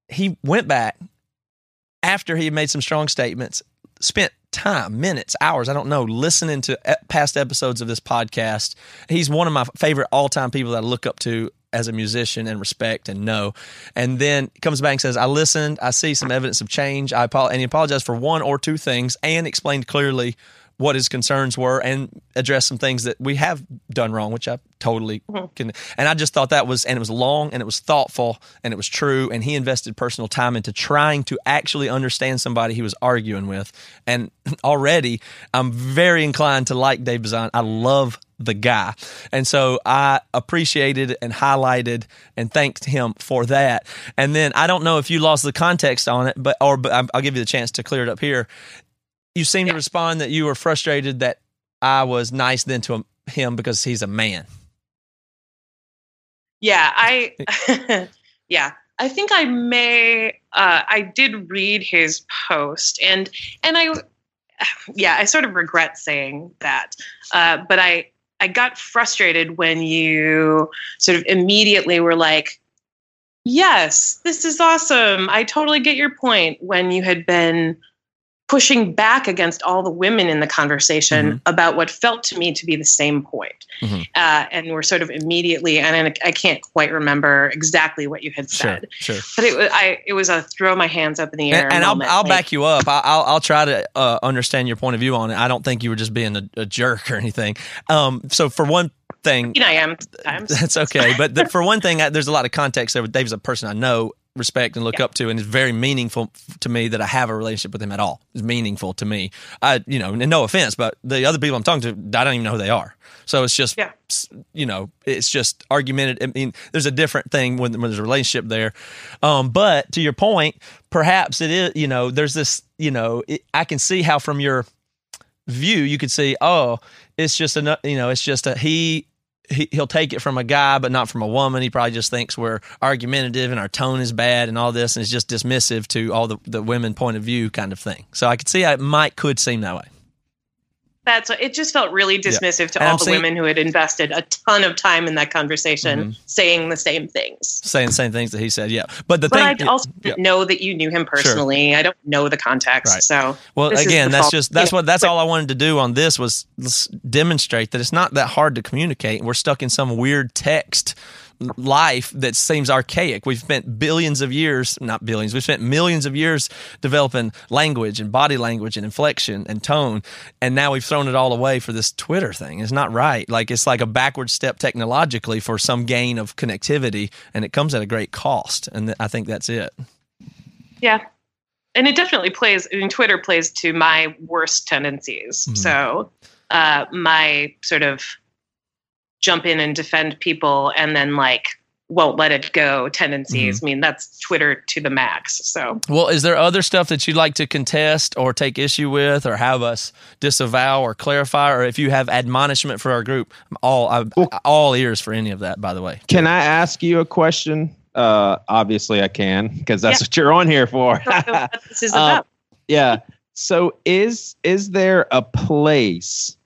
he went back after he had made some strong statements, spent time, minutes, hours, I don't know, listening to past episodes of this podcast. He's one of my favorite all-time people that I look up to as a musician and respect and know. And then comes back and says, I listened, I see some evidence of change. And he apologized for one or two things and explained clearly what his concerns were and addressed some things that we have done wrong, which I totally can. And I just thought it was long and it was thoughtful and it was true. And he invested personal time into trying to actually understand somebody he was arguing with. And already I'm very inclined to like Dave Bazan. I love the guy. And so I appreciated and highlighted and thanked him for that. And then I don't know if you lost the context on it, but I'll give you the chance to clear it up here. You seem to respond that you were frustrated that I was nice then to him because he's a man. Yeah, I think I may, I did read his post and I sort of regret saying that. But I got frustrated when you sort of immediately were like, yes, this is awesome. I totally get your point, when you had been pushing back against all the women in the conversation mm-hmm. about what felt to me to be the same point. Mm-hmm. And we're sort of immediately, and I can't quite remember exactly what you had said, sure. But it was a throw my hands up in the air. And I'll back you up. I'll try to understand your point of view on it. I don't think you were just being a jerk or anything. So for one thing, I am sometimes. That's okay. But for one thing, there's a lot of context there. Dave's a person I know, respect and look up to, and it's very meaningful to me that I have a relationship with him at all. It's meaningful to me. And no offense, but the other people I'm talking to, I don't even know who they are. So it's just, it's just argumentative. I mean, there's a different thing when there's a relationship there. But to your point, perhaps it is, there's this, I can see how from your view, you could see, oh, it's just he'll take it from a guy, but not from a woman. He probably just thinks we're argumentative and our tone is bad and all this, and it's just dismissive to all the women point of view kind of thing. So I could see how it could seem that way. That's what, it just felt really dismissive to all the women who had invested a ton of time in that conversation, saying the same things. Saying the same things that he said, But I also didn't know that you knew him personally. Sure. I don't know the context. Right. So, well, again, that's all I wanted to do on this was demonstrate that it's not that hard to communicate. We're stuck in some weird text life that seems archaic. We've spent spent millions of years developing language and body language and inflection and tone, and now we've thrown it all away for this Twitter thing. It's not right. Like, it's like a backward step technologically for some gain of connectivity, and it comes at a great cost, and I think that's it. Yeah. And it definitely Twitter plays to my worst tendencies. So my sort of jump in and defend people and then won't let it go tendencies. I mean, that's Twitter to the max. So, well, is there other stuff that you'd like to contest or take issue with or have us disavow or clarify, or if you have admonishment for our group? I'm all ears for any of that, by the way. Can I ask you a question? Obviously I can, because that's what you're on here for. What this is about. Yeah. So is there a place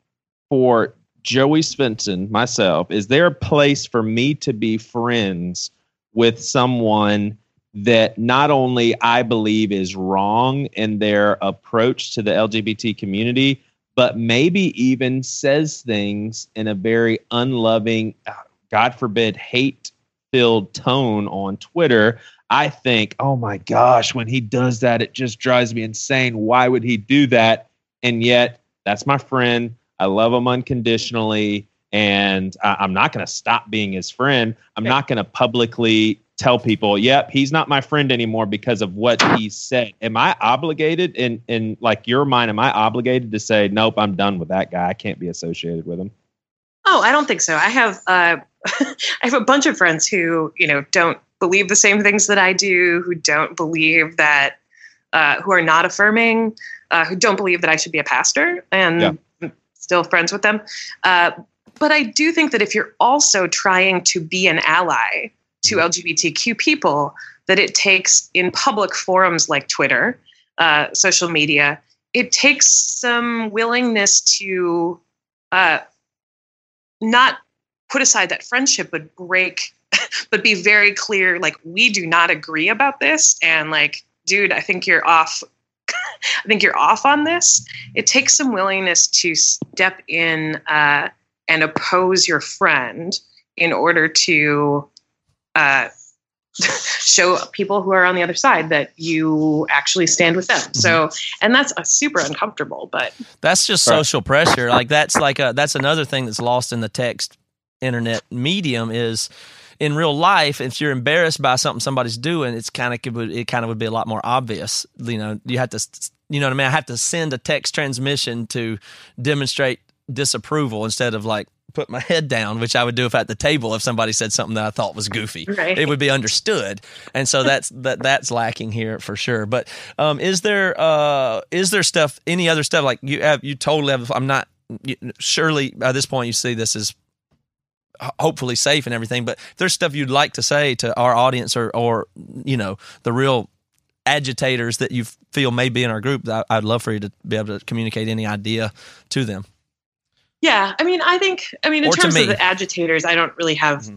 for Joey Svensson, myself, is there a place for me to be friends with someone that not only I believe is wrong in their approach to the LGBT community, but maybe even says things in a very unloving, God forbid, hate-filled tone on Twitter? I think, oh my gosh, when he does that, it just drives me insane. Why would he do that? And yet, that's my friend. I love him unconditionally, and I'm not going to stop being his friend. I'm not going to publicly tell people, yep, he's not my friend anymore because of what he said. Am I obligated in like your mind? Am I obligated to say, nope, I'm done with that guy. I can't be associated with him? Oh, I don't think so. I have I have a bunch of friends who, don't believe the same things that I do, who don't believe that, who are not affirming, who don't believe that I should be a pastor. And still friends with them. But I do think that if you're also trying to be an ally to LGBTQ people, that it takes in public forums like Twitter, social media, it takes some willingness to not put aside that friendship, but but be very clear, we do not agree about this. And dude, I think you're off. I think you're off on this. It takes some willingness to step in and oppose your friend in order to show people who are on the other side that you actually stand with them. So, and that's super uncomfortable, but that's just social pressure. That's another thing that's lost in the text internet medium is, in real life, if you're embarrassed by something somebody's doing, it kind of would be a lot more obvious. You have to, what I mean? I have to send a text transmission to demonstrate disapproval instead of put my head down, which I would do if at the table, if somebody said something that I thought was goofy, It would be understood. And so that's lacking here for sure. But is there stuff, any other stuff surely by this point you see this is hopefully safe and everything, but if there's stuff you'd like to say to our audience or the real agitators that you feel may be in our group, I'd love for you to be able to communicate any idea to them. Yeah. I mean, in terms of the agitators, I don't really have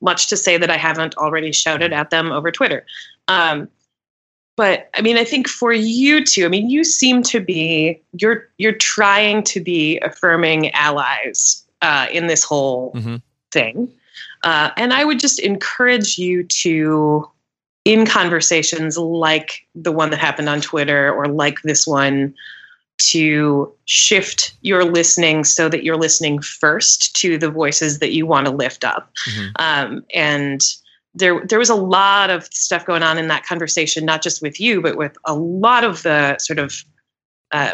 much to say that I haven't already shouted at them over Twitter. But I mean, I think for you two, you seem to be, you're trying to be affirming allies in this whole thing. And I would just encourage you to, in conversations like the one that happened on Twitter or like this one, to shift your listening so that you're listening first to the voices that you want to lift up. And there was a lot of stuff going on in that conversation, not just with you, but with a lot of the sort of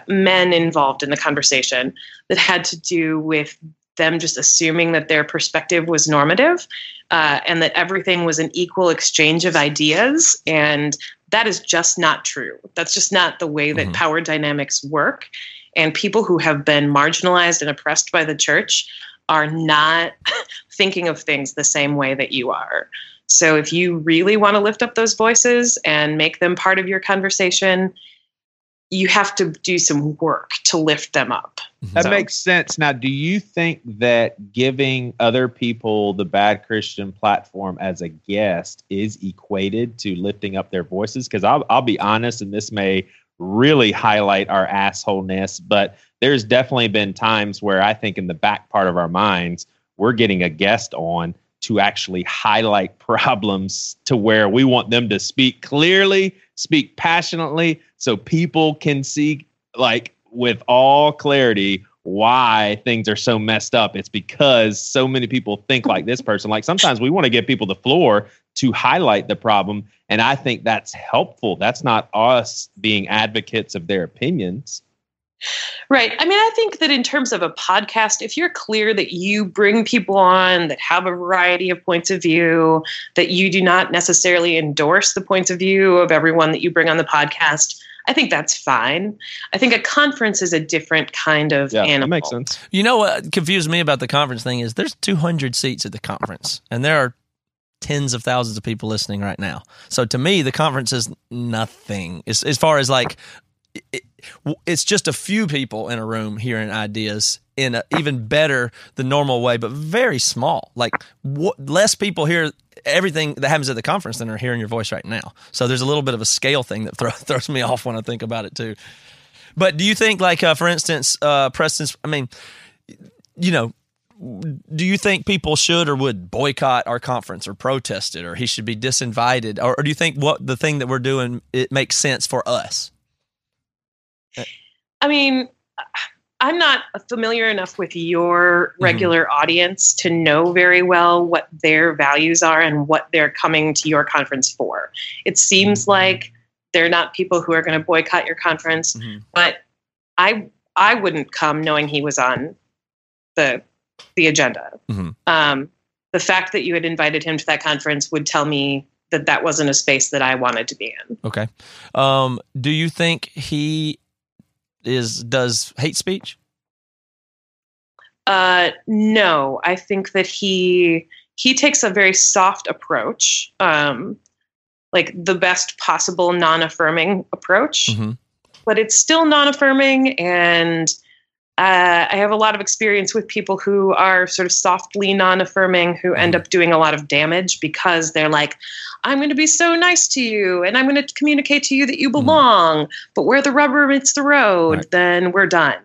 men involved in the conversation that had to do with them just assuming that their perspective was normative, and that everything was an equal exchange of ideas. And that is just not true. That's just not the way that power dynamics work. And people who have been marginalized and oppressed by the church are not thinking of things the same way that you are. So if you really want to lift up those voices and make them part of your conversation, you have to do some work to lift them up. That makes sense. Now, do you think that giving other people the Bad Christian platform as a guest is equated to lifting up their voices? Because I'll be honest, and this may really highlight our assholeness, but there's definitely been times where I think in the back part of our minds, we're getting a guest on to actually highlight problems to where we want them to speak clearly, speak passionately, so people can see, like, with all clarity why things are so messed up. It's because so many people think like this person. Like, sometimes we want to give people the floor to highlight the problem, and I think that's helpful. That's not us being advocates of their opinions. Right. I mean, I think that in terms of a podcast, if you're clear that you bring people on that have a variety of points of view, that you do not necessarily endorse the points of view of everyone that you bring on the podcast, I think that's fine. I think a conference is a different kind of animal. That makes sense. You know what confused me about the conference thing is there's 200 seats at the conference, and there are tens of thousands of people listening right now. So to me, the conference is nothing. As far as like... It's just a few people in a room hearing ideas in an even better than normal way, but very small. Like less people hear everything that happens at the conference than are hearing your voice right now. So there's a little bit of a scale thing that throws me off when I think about it too. But do you think, like, for instance, Preston, I mean, you know, do you think people should or would boycott our conference or protest it, or he should be disinvited? Or do you think what the thing that we're doing, it makes sense for us? I mean, I'm not familiar enough with your regular audience to know very well what their values are and what they're coming to your conference for. It seems like they're not people who are going to boycott your conference, but I wouldn't come knowing he was on the agenda. The fact that you had invited him to that conference would tell me that that wasn't a space that I wanted to be in. Okay. Do you think he... does hate speech? No, I think that he takes a very soft approach, like the best possible non-affirming approach, but it's still non-affirming. And I have a lot of experience with people who are sort of softly non-affirming who end up doing a lot of damage because they're like, I'm going to be so nice to you and I'm going to communicate to you that you belong, but where the rubber meets the road, then we're done.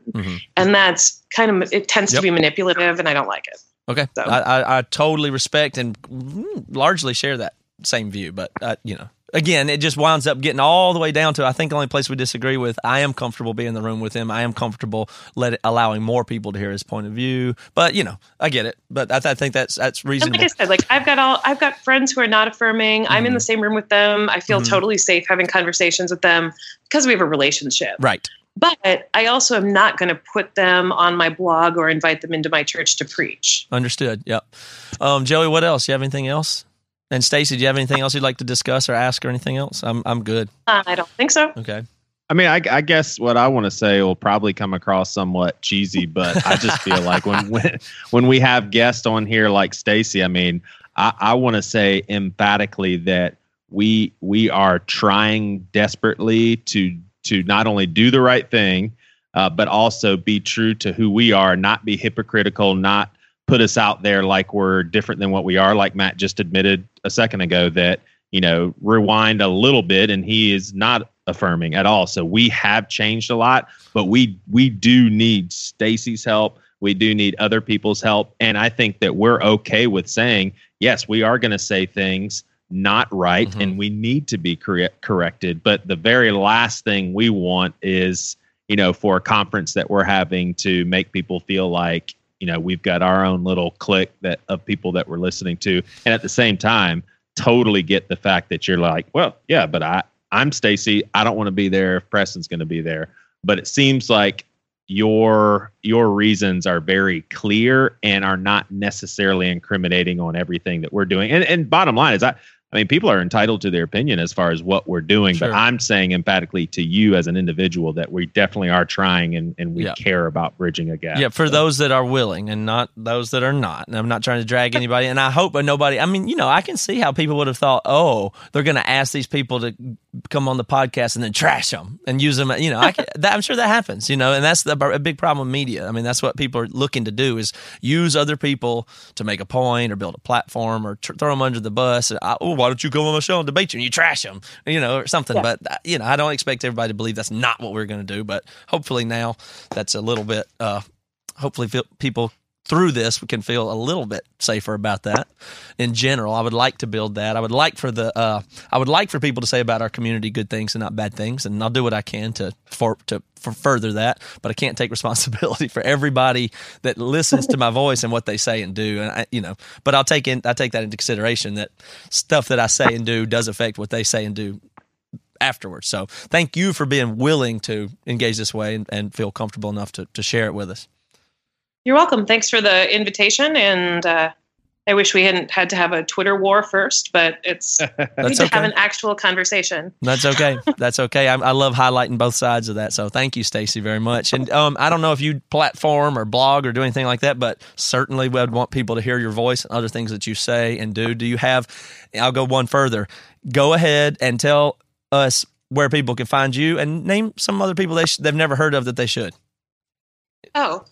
And that's kind of, it tends to be manipulative, and I don't like it. Okay. So. I totally respect and largely share that same view, but you know, again, it just winds up getting all the way down to, I think the only place we disagree with, I am comfortable being in the room with him. I am comfortable allowing more people to hear his point of view. But, you know, I get it. But I think that's reasonable. And like I said, like I've got friends who are not affirming. I'm in the same room with them. I feel totally safe having conversations with them because we have a relationship. Right. But I also am not going to put them on my blog or invite them into my church to preach. Understood. Yep. Joey, what else? You have anything else? And Stacey, do you have anything else you'd like to discuss or ask or anything else? I'm good. I don't think so. Okay. I mean, I guess what I want to say will probably come across somewhat cheesy, but I just feel like when we have guests on here like Stacey, I mean, I want to say emphatically that we are trying desperately to not only do the right thing, but also be true to who we are, not be hypocritical, not put us out there like we're different than what we are. Like Matt just admitted a second ago that, you know, rewind a little bit and he is not affirming at all. So we have changed a lot, but we do need Stacey's help. We do need other people's help. And I think that we're okay with saying, yes, we are going to say things not right and we need to be corrected. But the very last thing we want is, you know, for a conference that we're having to make people feel like, you know, we've got our own little clique that of people that we're listening to. And at the same time, totally get the fact that you're like, well, yeah, but I'm Stacey. I don't want to be there if Preston's going to be there. But it seems like your reasons are very clear and are not necessarily incriminating on everything that we're doing. And bottom line is I mean, people are entitled to their opinion as far as what we're doing, sure. But I'm saying emphatically to you as an individual that we definitely are trying and we care about bridging a gap. Yeah, for those that are willing and not those that are not. And I'm not trying to drag anybody. And I hope nobody, I mean, you know, I can see how people would have thought, oh, they're going to ask these people to come on the podcast and then trash them and use them. You know, I'm sure that happens, you know, and that's a big problem with media. I mean, that's what people are looking to do is use other people to make a point or build a platform or throw them under the bus. Why don't you go on my show and debate you and you trash them, you know, or something. Yeah. But, you know, I don't expect everybody to believe that's not what we're going to do. But hopefully now that's a little bit, hopefully people through this can feel a little bit safer about that in general. I would like to build that. I would like for I would like for people to say about our community good things and not bad things. And I'll do what I can to further that, but I can't take responsibility for everybody that listens to my voice and what they say and do. And but I take that into consideration that stuff that I say and do does affect what they say and do afterwards. So thank you for being willing to engage this way and feel comfortable enough to share it with us. You're welcome. Thanks for the invitation, and I wish we hadn't had to have a Twitter war first, but we need to have an actual conversation. That's okay. That's okay. I love highlighting both sides of that, so thank you, Stacey, very much. And I don't know if you platform or blog or do anything like that, but certainly we'd want people to hear your voice and other things that you say and do. Do you have – I'll go one further. Go ahead and tell us where people can find you and name some other people they've never heard of that they should. Oh,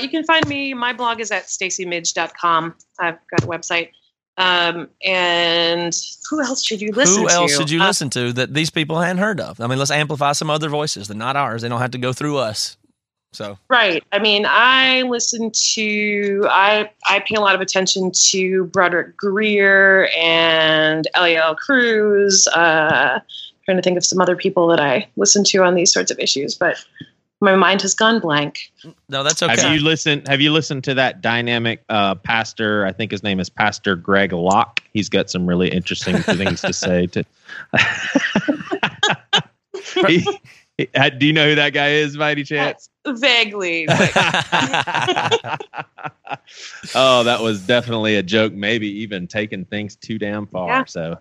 you can find me. My blog is at StacyMidge.com. I've got a website. And who else should you listen to? Who else should you listen to that these people hadn't heard of? I mean, let's amplify some other voices. They're not ours. They don't have to go through us. So right. I mean, I listen to, I pay a lot of attention to Broderick Greer and Eliel Cruz. Trying to think of some other people that I listen to on these sorts of issues, but my mind has gone blank. No, that's okay. Have you listened to that dynamic pastor? I think his name is Pastor Greg Locke. He's got some really interesting things to say. Do you know who that guy is by any chance? Vaguely. Oh, that was definitely a joke. Maybe even taking things too damn far. Yeah. So,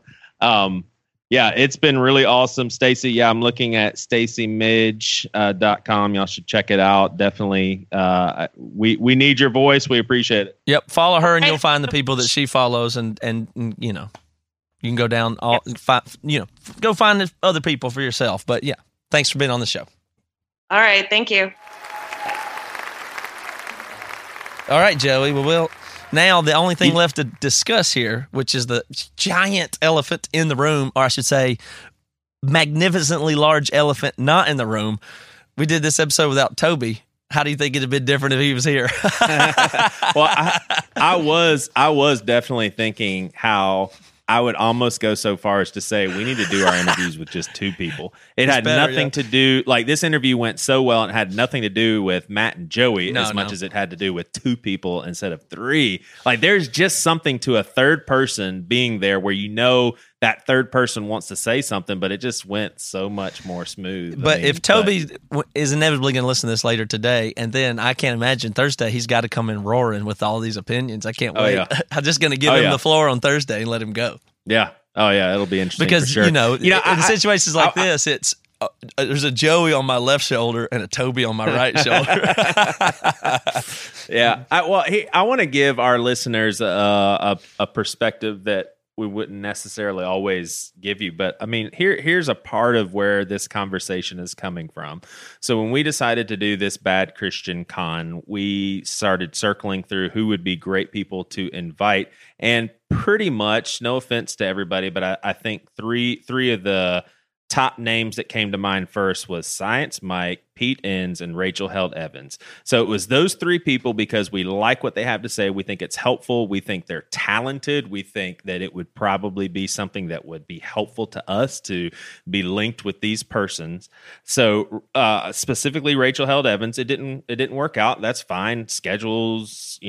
yeah, it's been really awesome, Stacey. Yeah, I'm looking at StacyMidge.com. Y'all should check it out. Definitely. We need your voice. We appreciate it. Yep. Follow her and you'll find the people that she follows and you know, you can go down all, go find other people for yourself. But yeah, thanks for being on the show. All right. Thank you. All right, Joey. Well, now the only thing left to discuss here, which is the giant elephant in the room, or I should say magnificently large elephant not in the room. We did this episode without Toby. How do you think it'd have been different if he was here? Well, I was definitely thinking how I would almost go so far as to say we need to do our interviews with just two people. It had nothing to do, like this interview went so well and had nothing to do with Matt and Joey much as it had to do with two people instead of three. Like there's just something to a third person being there where you know that third person wants to say something, but it just went so much more smooth. But if Toby is inevitably going to listen to this later today, and then I can't imagine Thursday, he's got to come in roaring with all these opinions. I can't wait. Oh, yeah. I'm just going to give him the floor on Thursday and let him go. Yeah. Oh, yeah. It'll be interesting. Because, for sure. In situations like this, it's there's a Joey on my left shoulder and a Toby on my right shoulder. Yeah. I want to give our listeners a perspective that we wouldn't necessarily always give you. But I mean, here's a part of where this conversation is coming from. So when we decided to do this Bad Christian Con, we started circling through who would be great people to invite. And pretty much, no offense to everybody, but I think three of the top names that came to mind first was Science Mike, Pete Enns, and Rachel Held Evans. So it was those three people because we like what they have to say. We think it's helpful. We think they're talented. We think that it would probably be something that would be helpful to us to be linked with these persons. So specifically Rachel Held Evans, it didn't work out. That's fine. Schedules,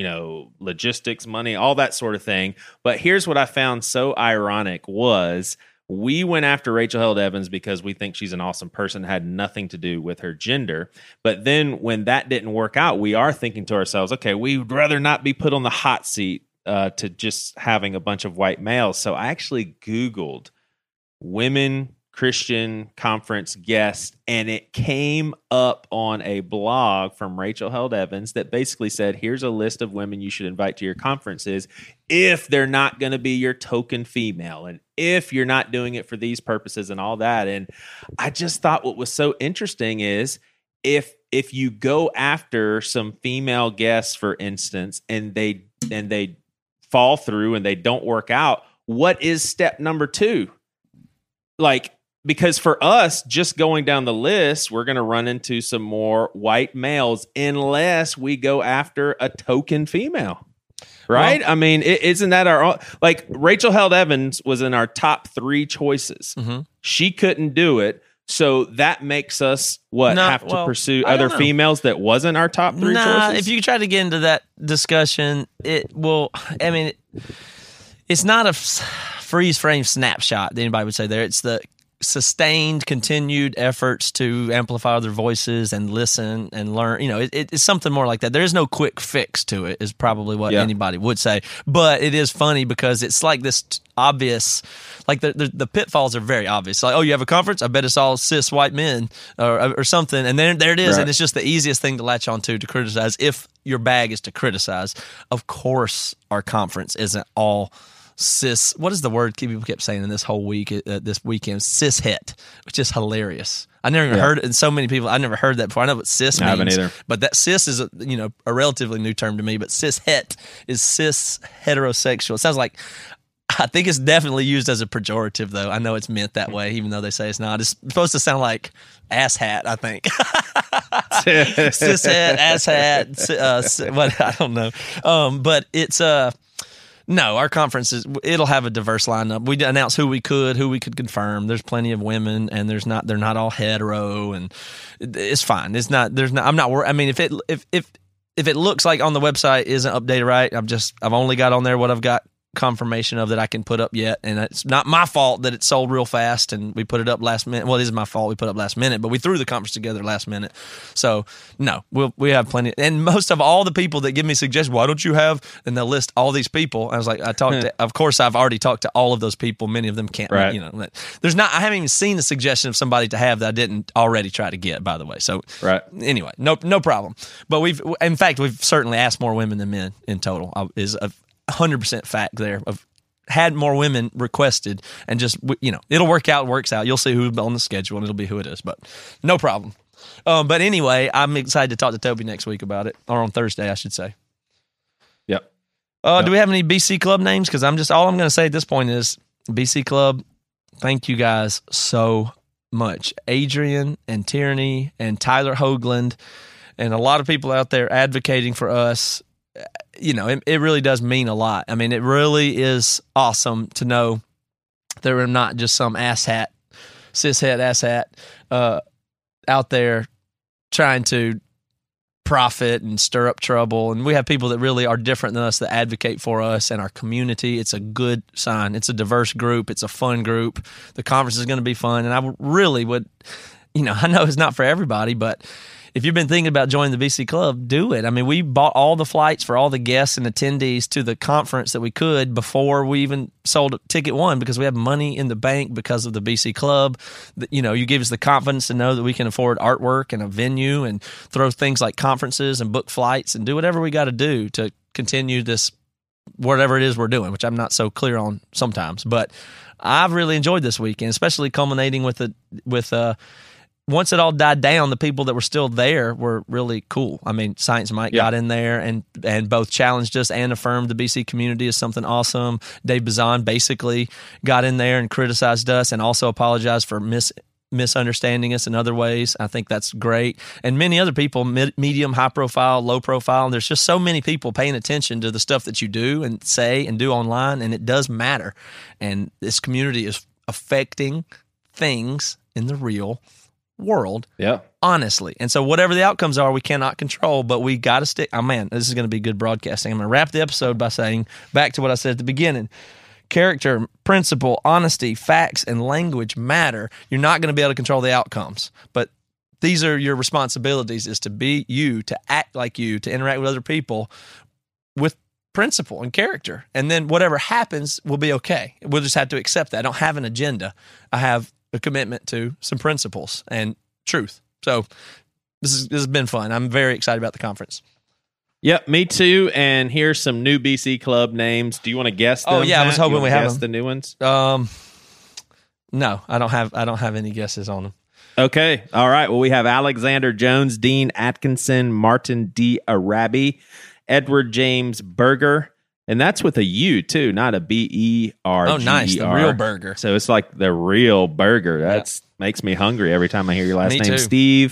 logistics, money, all that sort of thing. But here's what I found so ironic was we went after Rachel Held Evans because we think she's an awesome person, had nothing to do with her gender. But then when that didn't work out, we are thinking to ourselves, okay, we'd rather not be put on the hot seat to just having a bunch of white males. So I actually Googled women Christian conference guest, and it came up on a blog from Rachel Held Evans that basically said, here's a list of women you should invite to your conferences if they're not going to be your token female, and if you're not doing it for these purposes and all that. And I just thought what was so interesting is if you go after some female guests, for instance, and they fall through and they don't work out, what is step number two? Like, because for us, just going down the list, we're going to run into some more white males unless we go after a token female, right? Well, I mean, isn't that our own? Like, Rachel Held Evans was in our top three choices. Mm-hmm. She couldn't do it. So that makes us, have to pursue other females that wasn't our top three choices? If you try to get into that discussion, it will, I mean, it's not a freeze frame snapshot that anybody would say there. It's the sustained, continued efforts to amplify their voices and listen and learn. You know, it's something more like that. There is no quick fix to it, is probably what anybody would say. But it is funny because it's like this obvious, like the pitfalls are very obvious. Like, oh, you have a conference? I bet it's all cis white men or something. And then there it is. Right. And it's just the easiest thing to latch onto criticize if your bag is to criticize. Of course, our conference isn't all cis, what is the word people kept saying in this whole week, this weekend? Cishet, which is hilarious. I never even heard it, and so many people, I never heard that before. I know what cis means. I haven't either. But that cis is a relatively new term to me, but cishet is cis heterosexual. It sounds like, I think it's definitely used as a pejorative, though. I know it's meant that way, even though they say it's not. It's supposed to sound like asshat, I think. Cishet, asshat, what, I don't know. But it's... No, our conferences, it'll have a diverse lineup. We announce who we could confirm. There's plenty of women, and they're not all hetero, and it's fine. It's not. There's not. I'm not worried. I mean, if it looks like on the website isn't updated right, I've only got on there what I've got confirmation of that I can put up yet, and it's not my fault that it sold real fast and we put it up last minute. Well, it is my fault we put up last minute, but we threw the conference together last minute. So no, we have plenty. And most of all the people that give me suggestions, why don't you have? And they'll list all these people. I was like, of course, I've already talked to all of those people. Many of them can't. Right. I haven't even seen the suggestion of somebody to have that I didn't already try to get. By the way, so right. Anyway, no problem. But in fact we've certainly asked more women than men in total. Is a 100% fact there. I've had more women requested, and just, it'll work out, You'll see who's on the schedule, and it'll be who it is, but no problem. But anyway, I'm excited to talk to Toby next week about it, or on Thursday, I should say. Yep. Do we have any BC Club names? Because all I'm going to say at this point is BC Club, thank you guys so much. Adrian and Tierney and Tyler Hoagland and a lot of people out there advocating for us. It really does mean a lot. I mean, it really is awesome to know that we're not just some cishet asshat out there trying to profit and stir up trouble. And we have people that really are different than us that advocate for us and our community. It's a good sign. It's a diverse group. It's a fun group. The conference is going to be fun. And I really would, I know it's not for everybody, but if you've been thinking about joining the BC Club, do it. I mean, we bought all the flights for all the guests and attendees to the conference that we could before we even sold ticket one, because we have money in the bank because of the BC Club. You give us the confidence to know that we can afford artwork and a venue and throw things like conferences and book flights and do whatever we got to do to continue this, whatever it is we're doing, which I'm not so clear on sometimes. But I've really enjoyed this weekend, especially culminating with once it all died down, the people that were still there were really cool. I mean, Science Mike got in there and both challenged us and affirmed the BC community is something awesome. Dave Bazan basically got in there and criticized us and also apologized for misunderstanding us in other ways. I think that's great. And many other people, medium, high profile, low profile. And there's just so many people paying attention to the stuff that you do and say and do online, and it does matter. And this community is affecting things in the real world, honestly. And so whatever the outcomes are, we cannot control, but we got to stick. Oh man, this is going to be good broadcasting. I'm going to wrap the episode by saying back to what I said at the beginning. Character, principle, honesty, facts, and language matter. You're not going to be able to control the outcomes, but these are your responsibilities, is to be you, to act like you, to interact with other people with principle and character. And then whatever happens will be okay. We'll just have to accept that. I don't have an agenda. I have a commitment to some principles and truth. So this has been fun. I'm very excited about the conference. Yep, me too. And here's some new BC Club names. Do you want to guess them? Oh yeah, Matt? I was hoping we have them. The new ones. No, I don't have any guesses on them. Okay. All right. Well, we have Alexander Jones, Dean Atkinson, Martin D. Arabi, Edward James Berger, and that's with a U too, not a B-E-R-G-E-R. Oh, nice. The real burger. So it's like the real burger. That makes me hungry every time I hear your last name. Too.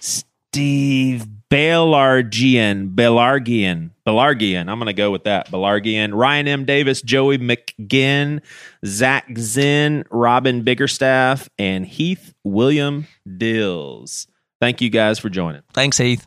Steve Belargian. I'm going to go with that. Belargian. Ryan M. Davis, Joey McGinn, Zach Zinn, Robin Biggerstaff, and Heath William Dills. Thank you guys for joining. Thanks, Heath.